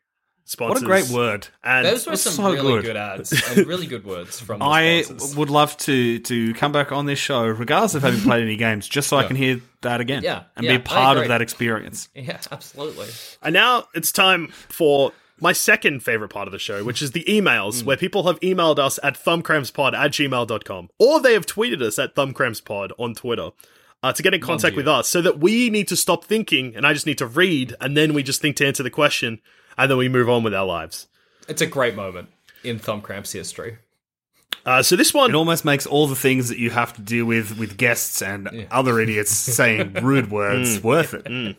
sponsors. What a great word. And those were some so really good ads and really good words from the sponsors. I would love to come back on this show, regardless of having played any games, just so I can hear that again and be a part of that experience. Yeah, absolutely. And now it's time for my second favorite part of the show, which is the emails, where people have emailed us at thumbcrampspod@gmail.com, or they have tweeted us at thumbcrampspod on Twitter to get in contact with us, so that we need to stop thinking, and I just need to read, and then we just think to answer the question, and then we move on with our lives. It's a great moment in Thumb Cramps history. So this one... It almost makes all the things that you have to deal with guests and other idiots saying rude words worth it.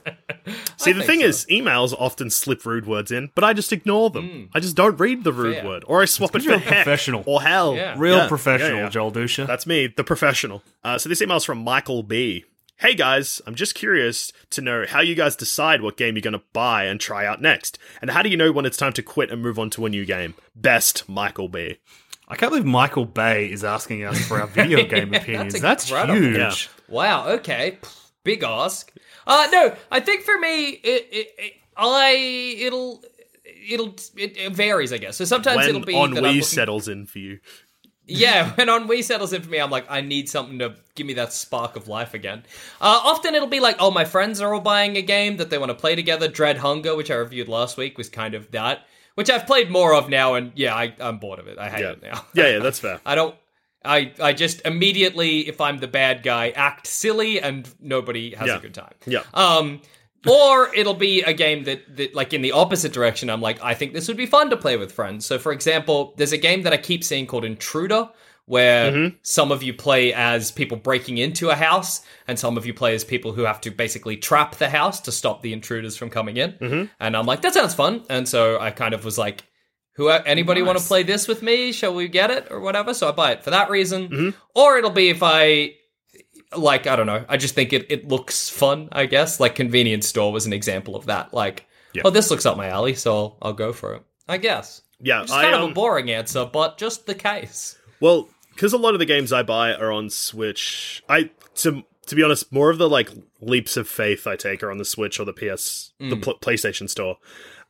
See, the thing is, emails often slip rude words in, but I just ignore them. I just don't read the rude word, or I swap it for heck professional. Or hell. Yeah. Real professional, Joel Dusha. That's me, the professional. So this email's from Michael B. Hey guys, I'm just curious to know how you guys decide what game you're going to buy and try out next, and how do you know when it's time to quit and move on to a new game? Best, Michael B. I can't believe Michael Bay is asking us for our video game opinions. That's huge. Yeah. Wow, okay. Big ask. No, I think for me, it varies, I guess. So sometimes when it'll be on that Wii settles in for you. Yeah, when on Wii settles in for me, I'm like, I need something to give me that spark of life again. Often it'll be like, oh, my friends are all buying a game that they want to play together. Dread Hunger, which I reviewed last week, was kind of that. Which I've played more of now, and I'm bored of it. I hate it now. Yeah, that's fair. I just immediately, if I'm the bad guy, act silly, and nobody has a good time. Yeah. Or it'll be a game that like in the opposite direction, I'm like, I think this would be fun to play with friends. So for example, there's a game that I keep seeing called Intruder, where some of you play as people breaking into a house and some of you play as people who have to basically trap the house to stop the intruders from coming in. And I'm like, that sounds fun. And so I kind of was like, anybody want to play this with me? Shall we get it or whatever? So I buy it for that reason. Or it'll be if I... Like, I don't know. I just think it looks fun, I guess. Like, Convenience Store was an example of that. Like, oh, this looks up my alley, so I'll go for it, I guess. Yeah, it's kind of a boring answer, but just the case. Well, because a lot of the games I buy are on Switch. To be honest, more of the, like, leaps of faith I take are on the Switch or the PlayStation Store.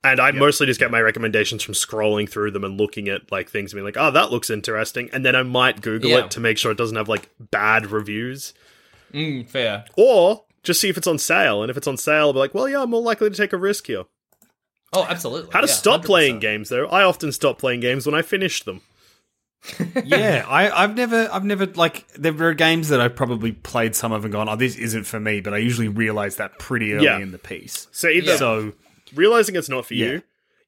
And I mostly just get my recommendations from scrolling through them and looking at, like, things and being like, oh, that looks interesting. And then I might Google it to make sure it doesn't have, like, bad reviews. Fair. Or just see if it's on sale, and if it's on sale, I'll be like, well, yeah, I'm more likely to take a risk here. Oh, absolutely. How to stop 100%. Playing games, though. I often stop playing games when I finish them. Yeah, I've never like, there are games that I've probably played some of and gone, oh, this isn't for me, but I usually realize that pretty early in the piece. So either realizing it's not for you,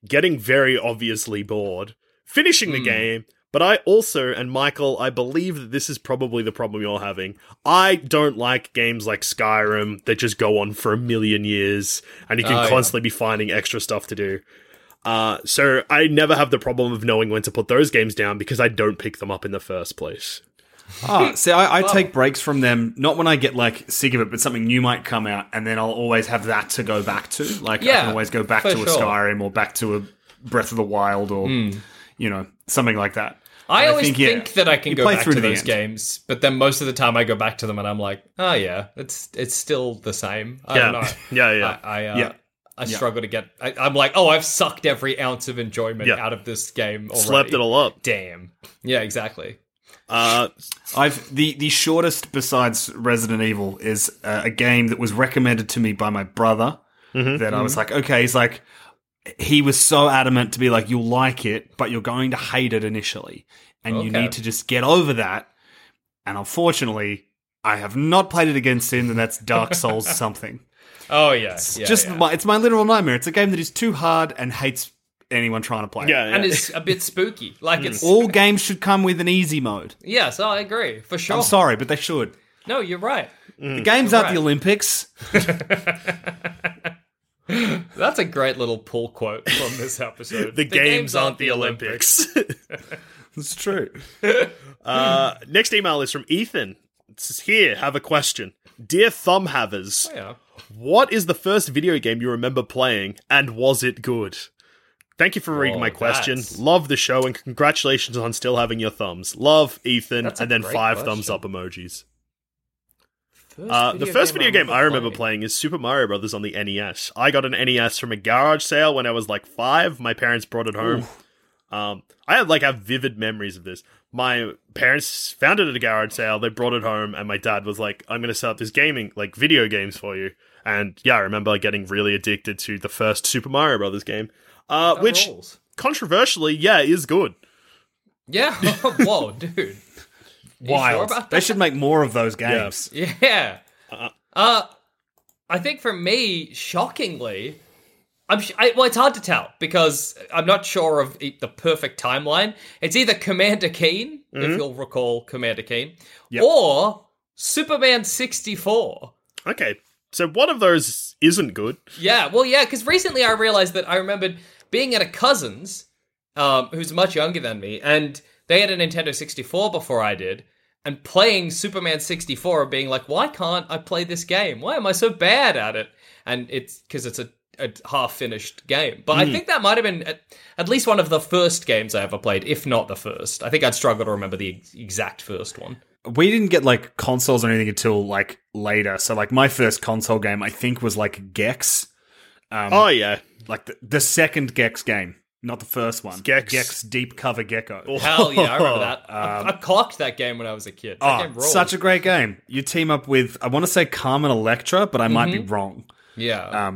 getting very obviously bored, finishing the game. But I also, and Michael, I believe that this is probably the problem you're having. I don't like games like Skyrim that just go on for a million years and you can constantly be finding extra stuff to do. So I never have the problem of knowing when to put those games down because I don't pick them up in the first place. See, I take breaks from them, not when I get, like, sick of it, but something new might come out and then I'll always have that to go back to. Like, I can always go back to a Skyrim or back to a Breath of the Wild or, you know, something like that. I always think that I can go back to those games, but then most of the time I go back to them and I'm like, oh yeah, it's still the same. I don't know. I struggle to get... I'm like, oh, I've sucked every ounce of enjoyment out of this game already. Slept it all up. Damn. Yeah, exactly. The shortest besides Resident Evil is a game that was recommended to me by my brother that I was like, okay, he's like... He was so adamant to be like, you'll like it, but you're going to hate it initially. And you need to just get over that. And unfortunately, I have not played it again since, and that's Dark Souls something. Oh, yeah. It's it's my literal nightmare. It's a game that is too hard and hates anyone trying to play it. And it's a bit spooky. Like it's all games should come with an easy mode. Yes, I agree. For sure. I'm sorry, but they should. No, you're right. The games aren't the Olympics. That's a great little pull quote from this episode. The games aren't the Olympics. It's true. Next email is from Ethan. It says, here, have a question. Dear Thumb Havers, what is the first video game you remember playing, and was it good? Thank you for reading my question. Love the show, and congratulations on still having your thumbs. Love, Ethan, and then 5 thumbs up emojis. The first video game I remember playing is Super Mario Brothers on the NES. I got an NES from a garage sale when I was like 5. My parents brought it home. I have vivid memories of this. My parents found it at a garage sale. They brought it home, and my dad was like, "I'm going to set up this gaming, like video games for you." And yeah, I remember getting really addicted to the first Super Mario Brothers game, which controversially, is good. Yeah, whoa, dude. Wild. Sure they should make more of those games. Yeah. I think for me, shockingly, it's hard to tell because I'm not sure of the perfect timeline. It's either Commander Keen, if you'll recall Commander Keen, or Superman 64. Okay. So one of those isn't good. Yeah. Well, yeah, because recently I realized that I remembered being at a cousin's who's much younger than me, and they had a Nintendo 64 before I did, and playing Superman 64 and being like, why can't I play this game? Why am I so bad at it? And it's because it's a half-finished game. But I think that might have been at least one of the first games I ever played, if not the first. I think I'd struggle to remember the exact first one. We didn't get, like, consoles or anything until, like, later. So, like, my first console game, I think, was, like, Gex. Like, the second Gex game. Not the first one. Gex Deep Cover Gecko. Oh. Hell yeah, I remember that. I clocked that game when I was a kid. That game such a great game. You team up with, I want to say Carmen Electra, but I might be wrong. Yeah.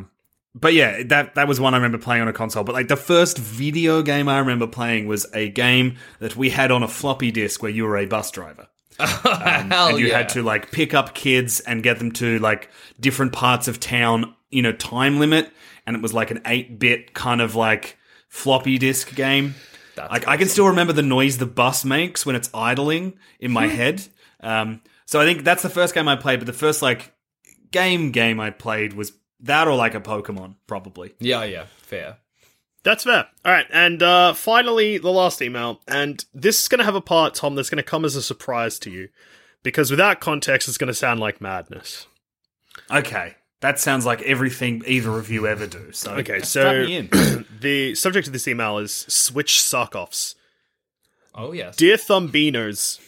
But yeah, that was one I remember playing on a console. But like the first video game I remember playing was a game that we had on a floppy disk where you were a bus driver. And you had to like pick up kids and get them to like different parts of town you know, time limit, and it was like an 8-bit kind of like floppy disk game. That's like awesome. I can still remember the noise the bus makes when it's idling in my head. So I think that's the first game I played, but the first like game I played was that or like a Pokemon, probably. Yeah, fair. That's fair. All right, and finally, the last email. And this is going to have a part, Tom, that's going to come as a surprise to you. Because without context, it's going to sound like madness. Okay. That sounds like everything either of you ever do. So okay, so the subject of this email is Switch suck-offs. Oh, yes. Dear Thumbinos,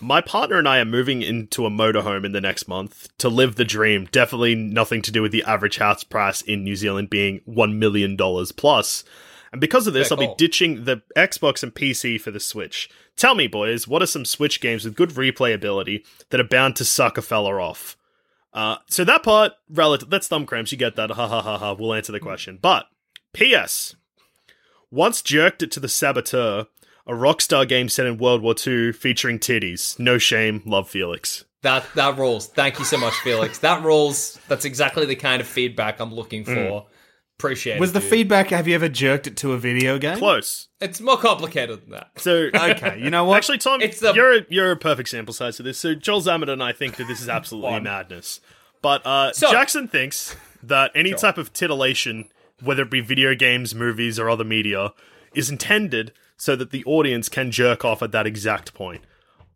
my partner and I are moving into a motorhome in the next month to live the dream. Definitely nothing to do with the average house price in New Zealand being $1 million plus. And because of this, I'll be ditching the Xbox and PC for the Switch. Tell me, boys, what are some Switch games with good replayability that are bound to suck a fella off? So that part, that's Thumb Cramps, you get that, ha ha ha ha, we'll answer the question. But, P.S. Once jerked it to the Saboteur, a Rockstar game set in World War II featuring titties. No shame, love Felix. That rules. Thank you so much, Felix. That rules. That's exactly the kind of feedback I'm looking for. Appreciate it. Was the feedback, have you ever jerked it to a video game? Close. It's more complicated than that. So okay, you know what? Actually, Tom, you're a perfect sample size for this. So Joel Zammit and I think that this is absolutely madness. But Jackson thinks that any type of titillation, whether it be video games, movies, or other media, is intended so that the audience can jerk off at that exact point.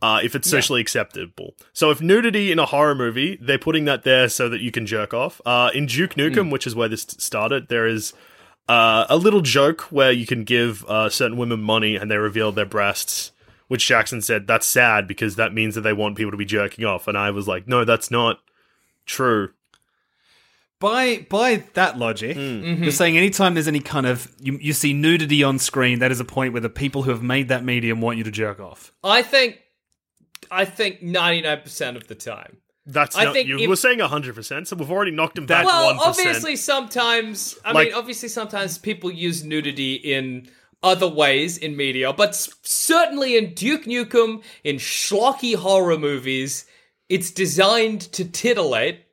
If it's socially acceptable. So if nudity in a horror movie, they're putting that there so that you can jerk off. In Duke Nukem, which is where this started, there is a little joke where you can give certain women money and they reveal their breasts, which Jackson said, that's sad because that means that they want people to be jerking off. And I was like, no, that's not true. By that logic, you're saying anytime there's any kind of... You see nudity on screen, that is a point where the people who have made that medium want you to jerk off. I think 99% of the time. We're saying 100%, so we've already knocked him back 1%. Well, obviously sometimes... obviously sometimes people use nudity in other ways in media, but certainly in Duke Nukem, in schlocky horror movies, it's designed to titillate,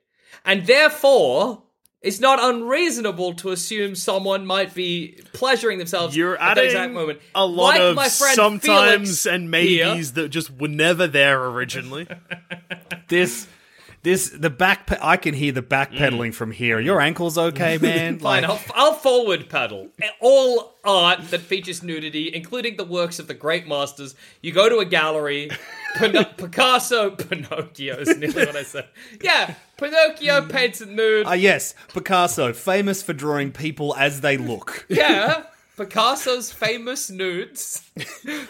and therefore... It's not unreasonable to assume someone might be pleasuring themselves at that exact moment. A lot like of my friend sometimes Felix and maybes that just were never there originally. I can hear the backpedaling from here. Your ankle's okay, man. Fine, I'll forward pedal. All art that features nudity, including the works of the great masters. You go to a gallery, Picasso, Pinocchio is nearly what I said. Yeah, Pinocchio paints the mood. Yes, Picasso, famous for drawing people as they look. Yeah, Picasso's famous nudes.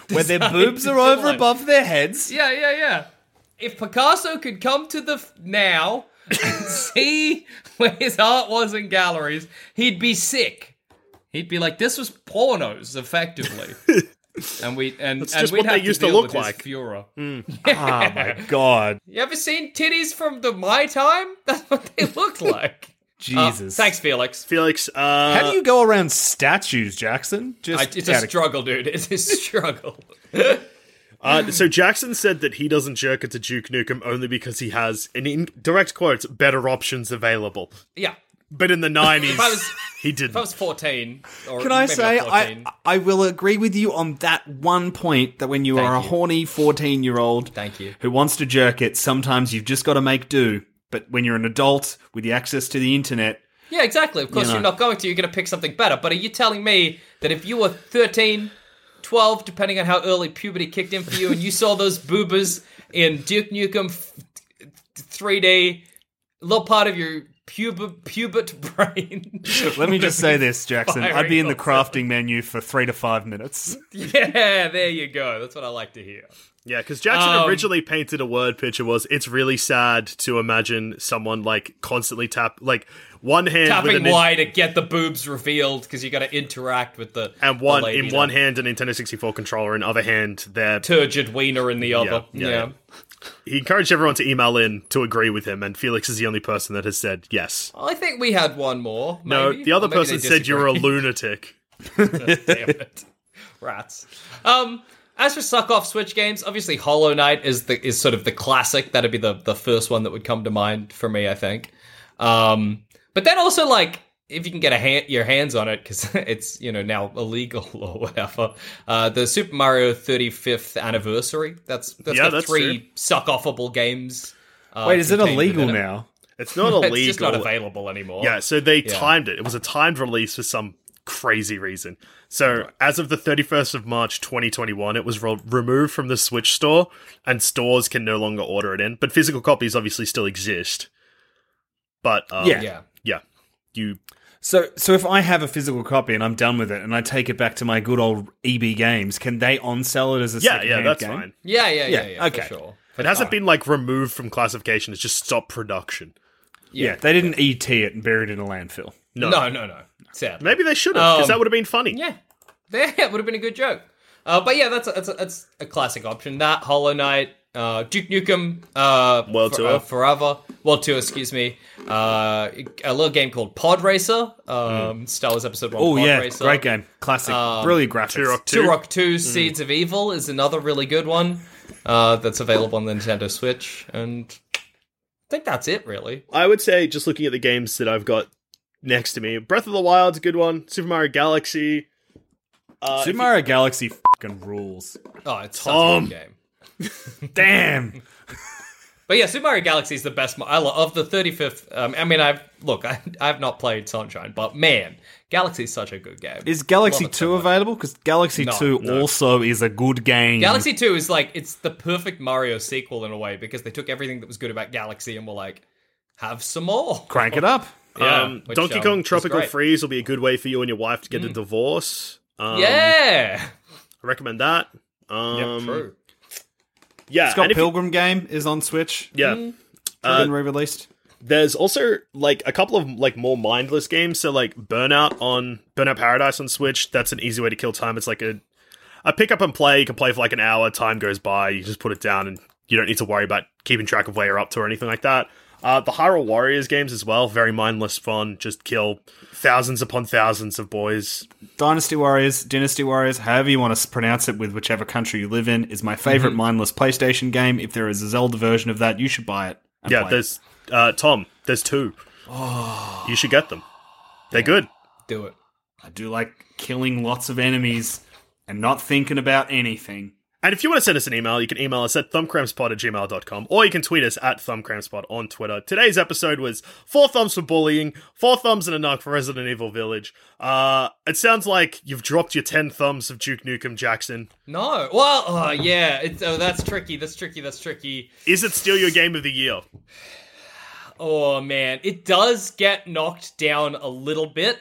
Where their boobs are over above their heads. Yeah. If Picasso could come to the now and see where his art was in galleries, he'd be sick. He'd be like, "This was pornos, effectively." That's what they used to look like. Furor. Yeah. Oh my god! You ever seen titties from my time? That's what they look like. Jesus. Thanks, Felix. How do you go around statues, Jackson? It's a struggle, dude. It's a struggle. So Jackson said that he doesn't jerk it to Duke Nukem only because he has, in direct quotes, better options available. Yeah. But in the 90s, he didn't. If I was 14, or can I say, 14. I will agree with you on that one point, that when you are a horny 14-year-old who wants to jerk it, sometimes you've just got to make do. But when you're an adult with the access to the internet... Yeah, exactly. Of course, you're not going to. You're going to pick something better. But are you telling me that if you were 13... 12, depending on how early puberty kicked in for you, and you saw those boobas in Duke Nukem 3D, little part of your pubert brain. Let me just say this, Jackson. I'd be in the crafting menu for 3 to 5 minutes. Yeah, there you go. That's what I like to hear. Yeah, because Jackson originally painted a word picture was, it's really sad to imagine someone like constantly tapping one hand to get the boobs revealed because you got to interact with the one hand a Nintendo 64 controller, and other hand their turgid wiener in the other. Yeah. He encouraged everyone to email in to agree with him, and Felix is the only person that has said yes. I think we had one more. Maybe. No, the other person said you're a lunatic. Damn it, rats. As for suck-off Switch games, obviously Hollow Knight is sort of the classic. That'd be the first one that would come to mind for me, I think. But then also, like, if you can get your hands on it, because it's, you know, now illegal or whatever, the Super Mario 35th anniversary, that's three true. Suck-offable games. Wait, is it illegal now? It's not illegal. It's just not available anymore. Yeah, so they timed it. It was a timed release for some crazy reason. So, as of the 31st of March 2021, it was removed from the Switch store, and stores can no longer order it in. But physical copies obviously still exist. But, So if I have a physical copy and I'm done with it, and I take it back to my good old EB Games, can they on-sell it as a second-hand game? Yeah, that's fine. Yeah, okay. For sure. It hasn't been, like, removed from classification. It's just stopped production. Yeah, they didn't ET it and buried it in a landfill. No. Sadly. Maybe they should have, because that would have been funny. Yeah, that would have been a good joke. But yeah, that's a classic option. That, Hollow Knight, Duke Nukem, World Tour, Forever, World Tour, excuse me. A little game called Pod Racer, Star Wars Episode 1 Pod Racer. Great game, classic, brilliant graphics. Turok 2 Seeds of Evil is another really good one that's available on the Nintendo Switch, and I think that's it, really. I would say, just looking at the games that I've got next to me, Breath of the Wild's a good one. Super Mario Galaxy. Super Mario Galaxy fucking rules. Oh, it's a good game. Damn. But yeah, Super Mario Galaxy is the best. Of the 35th. I mean, I've not played Sunshine, but man, Galaxy is such a good game. Is Galaxy 2 available? Because Galaxy 2 also is a good game. Galaxy 2 is like, it's the perfect Mario sequel in a way, because they took everything that was good about Galaxy and were like, have some more. Crank it up. Yeah, which, Donkey Kong Tropical Freeze will be a good way for you and your wife to get a divorce. I recommend that. Yeah, true. Yeah, it's got Pilgrim game is on Switch. Yeah, been re-released. There's also like a couple of like more mindless games. So like Burnout Paradise on Switch. That's an easy way to kill time. It's like a pick up and play. You can play for like an hour. Time goes by. You just put it down, and you don't need to worry about keeping track of where you're up to or anything like that. The Hyrule Warriors games as well, very mindless fun, just kill thousands upon thousands of boys. Dynasty Warriors, however you want to pronounce it with whichever country you live in, is my favourite mindless PlayStation game. If there is a Zelda version of that, you should buy it. Yeah, there's, Tom, there's two. Oh, you should get them. They're good. Do it. I do like killing lots of enemies and not thinking about anything. And if you want to send us an email, you can email us at thumbcrampspod@gmail.com, or you can tweet us at thumbcrampspod on Twitter. Today's episode was 4 thumbs for bullying, 4 thumbs and a knock for Resident Evil Village. It sounds like you've dropped your 10 thumbs of Duke Nukem, Jackson. No. Well, that's tricky. That's tricky. Is it still your game of the year? Oh, man. It does get knocked down a little bit.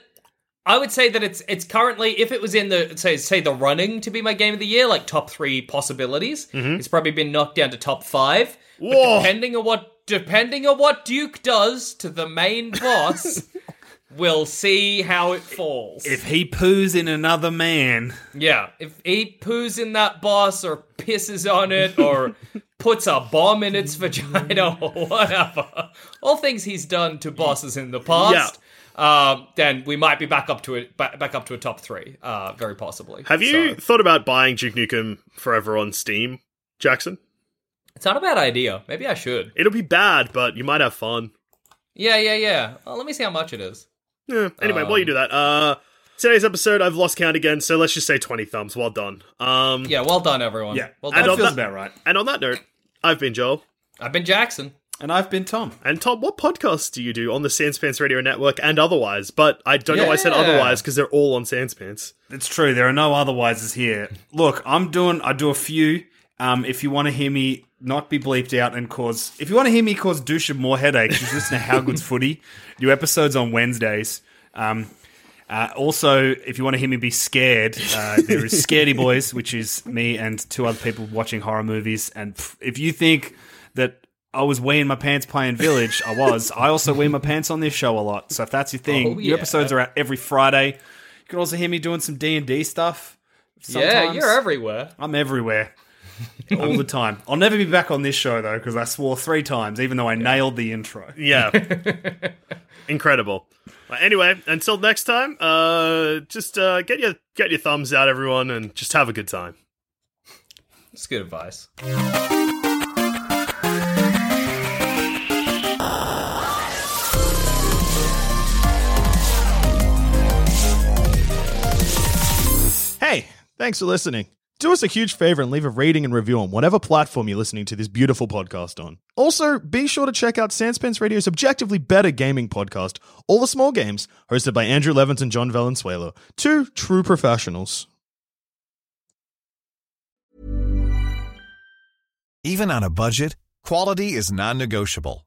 I would say that it's currently, if it was in the say the running to be my game of the year, like top 3 possibilities, it's probably been knocked down to top 5. Whoa. But depending on what Duke does to the main boss, we'll see how it falls. If he poos in another man, if he poos in that boss or pisses on it or puts a bomb in its vagina or whatever, all things he's done to bosses in the past. Yeah. Then we might be back up to a top 3, very possibly. Have you thought about buying Duke Nukem Forever on Steam, Jackson? It's not a bad idea. Maybe I should. It'll be bad, but you might have fun. Yeah. Well, let me see how much it is. Yeah. Anyway, while you do that, today's episode, I've lost count again, so let's just say 20 thumbs. Well done. Yeah, well done, everyone. Yeah, well done. That feels about right. And on that note, I've been Joel. I've been Jackson. And I've been Tom. And Tom, what podcasts do you do on the Sanspants Radio Network and otherwise? But I don't know why I said otherwise, because they're all on Sanspants. It's true. There are no otherwises here. Look, I do a few. If you want to hear me not be bleeped out and if you want to hear me cause Dusha more headaches, just listen to How Good's Footy. New episodes on Wednesdays. Also, if you want to hear me be scared, there is Scaredy Boys, which is me and 2 other people watching horror movies. And if you think that I was weeing my pants playing Village. I was. I also wee my pants on this show a lot. So if that's your thing, your episodes are out every Friday. You can also hear me doing some D&D stuff. Sometimes. Yeah, you're everywhere. I'm everywhere. All the time. I'll never be back on this show, though, because I swore 3 times, even though I nailed the intro. Yeah. Incredible. Anyway, until next time, just get your thumbs out, everyone, and just have a good time. That's good advice. Thanks for listening. Do us a huge favor and leave a rating and review on whatever platform you're listening to this beautiful podcast on. Also, be sure to check out Sanspants Radio's objectively better gaming podcast, All the Small Games, hosted by Andrew Levins and John Valenzuela, two true professionals. Even on a budget, quality is non-negotiable.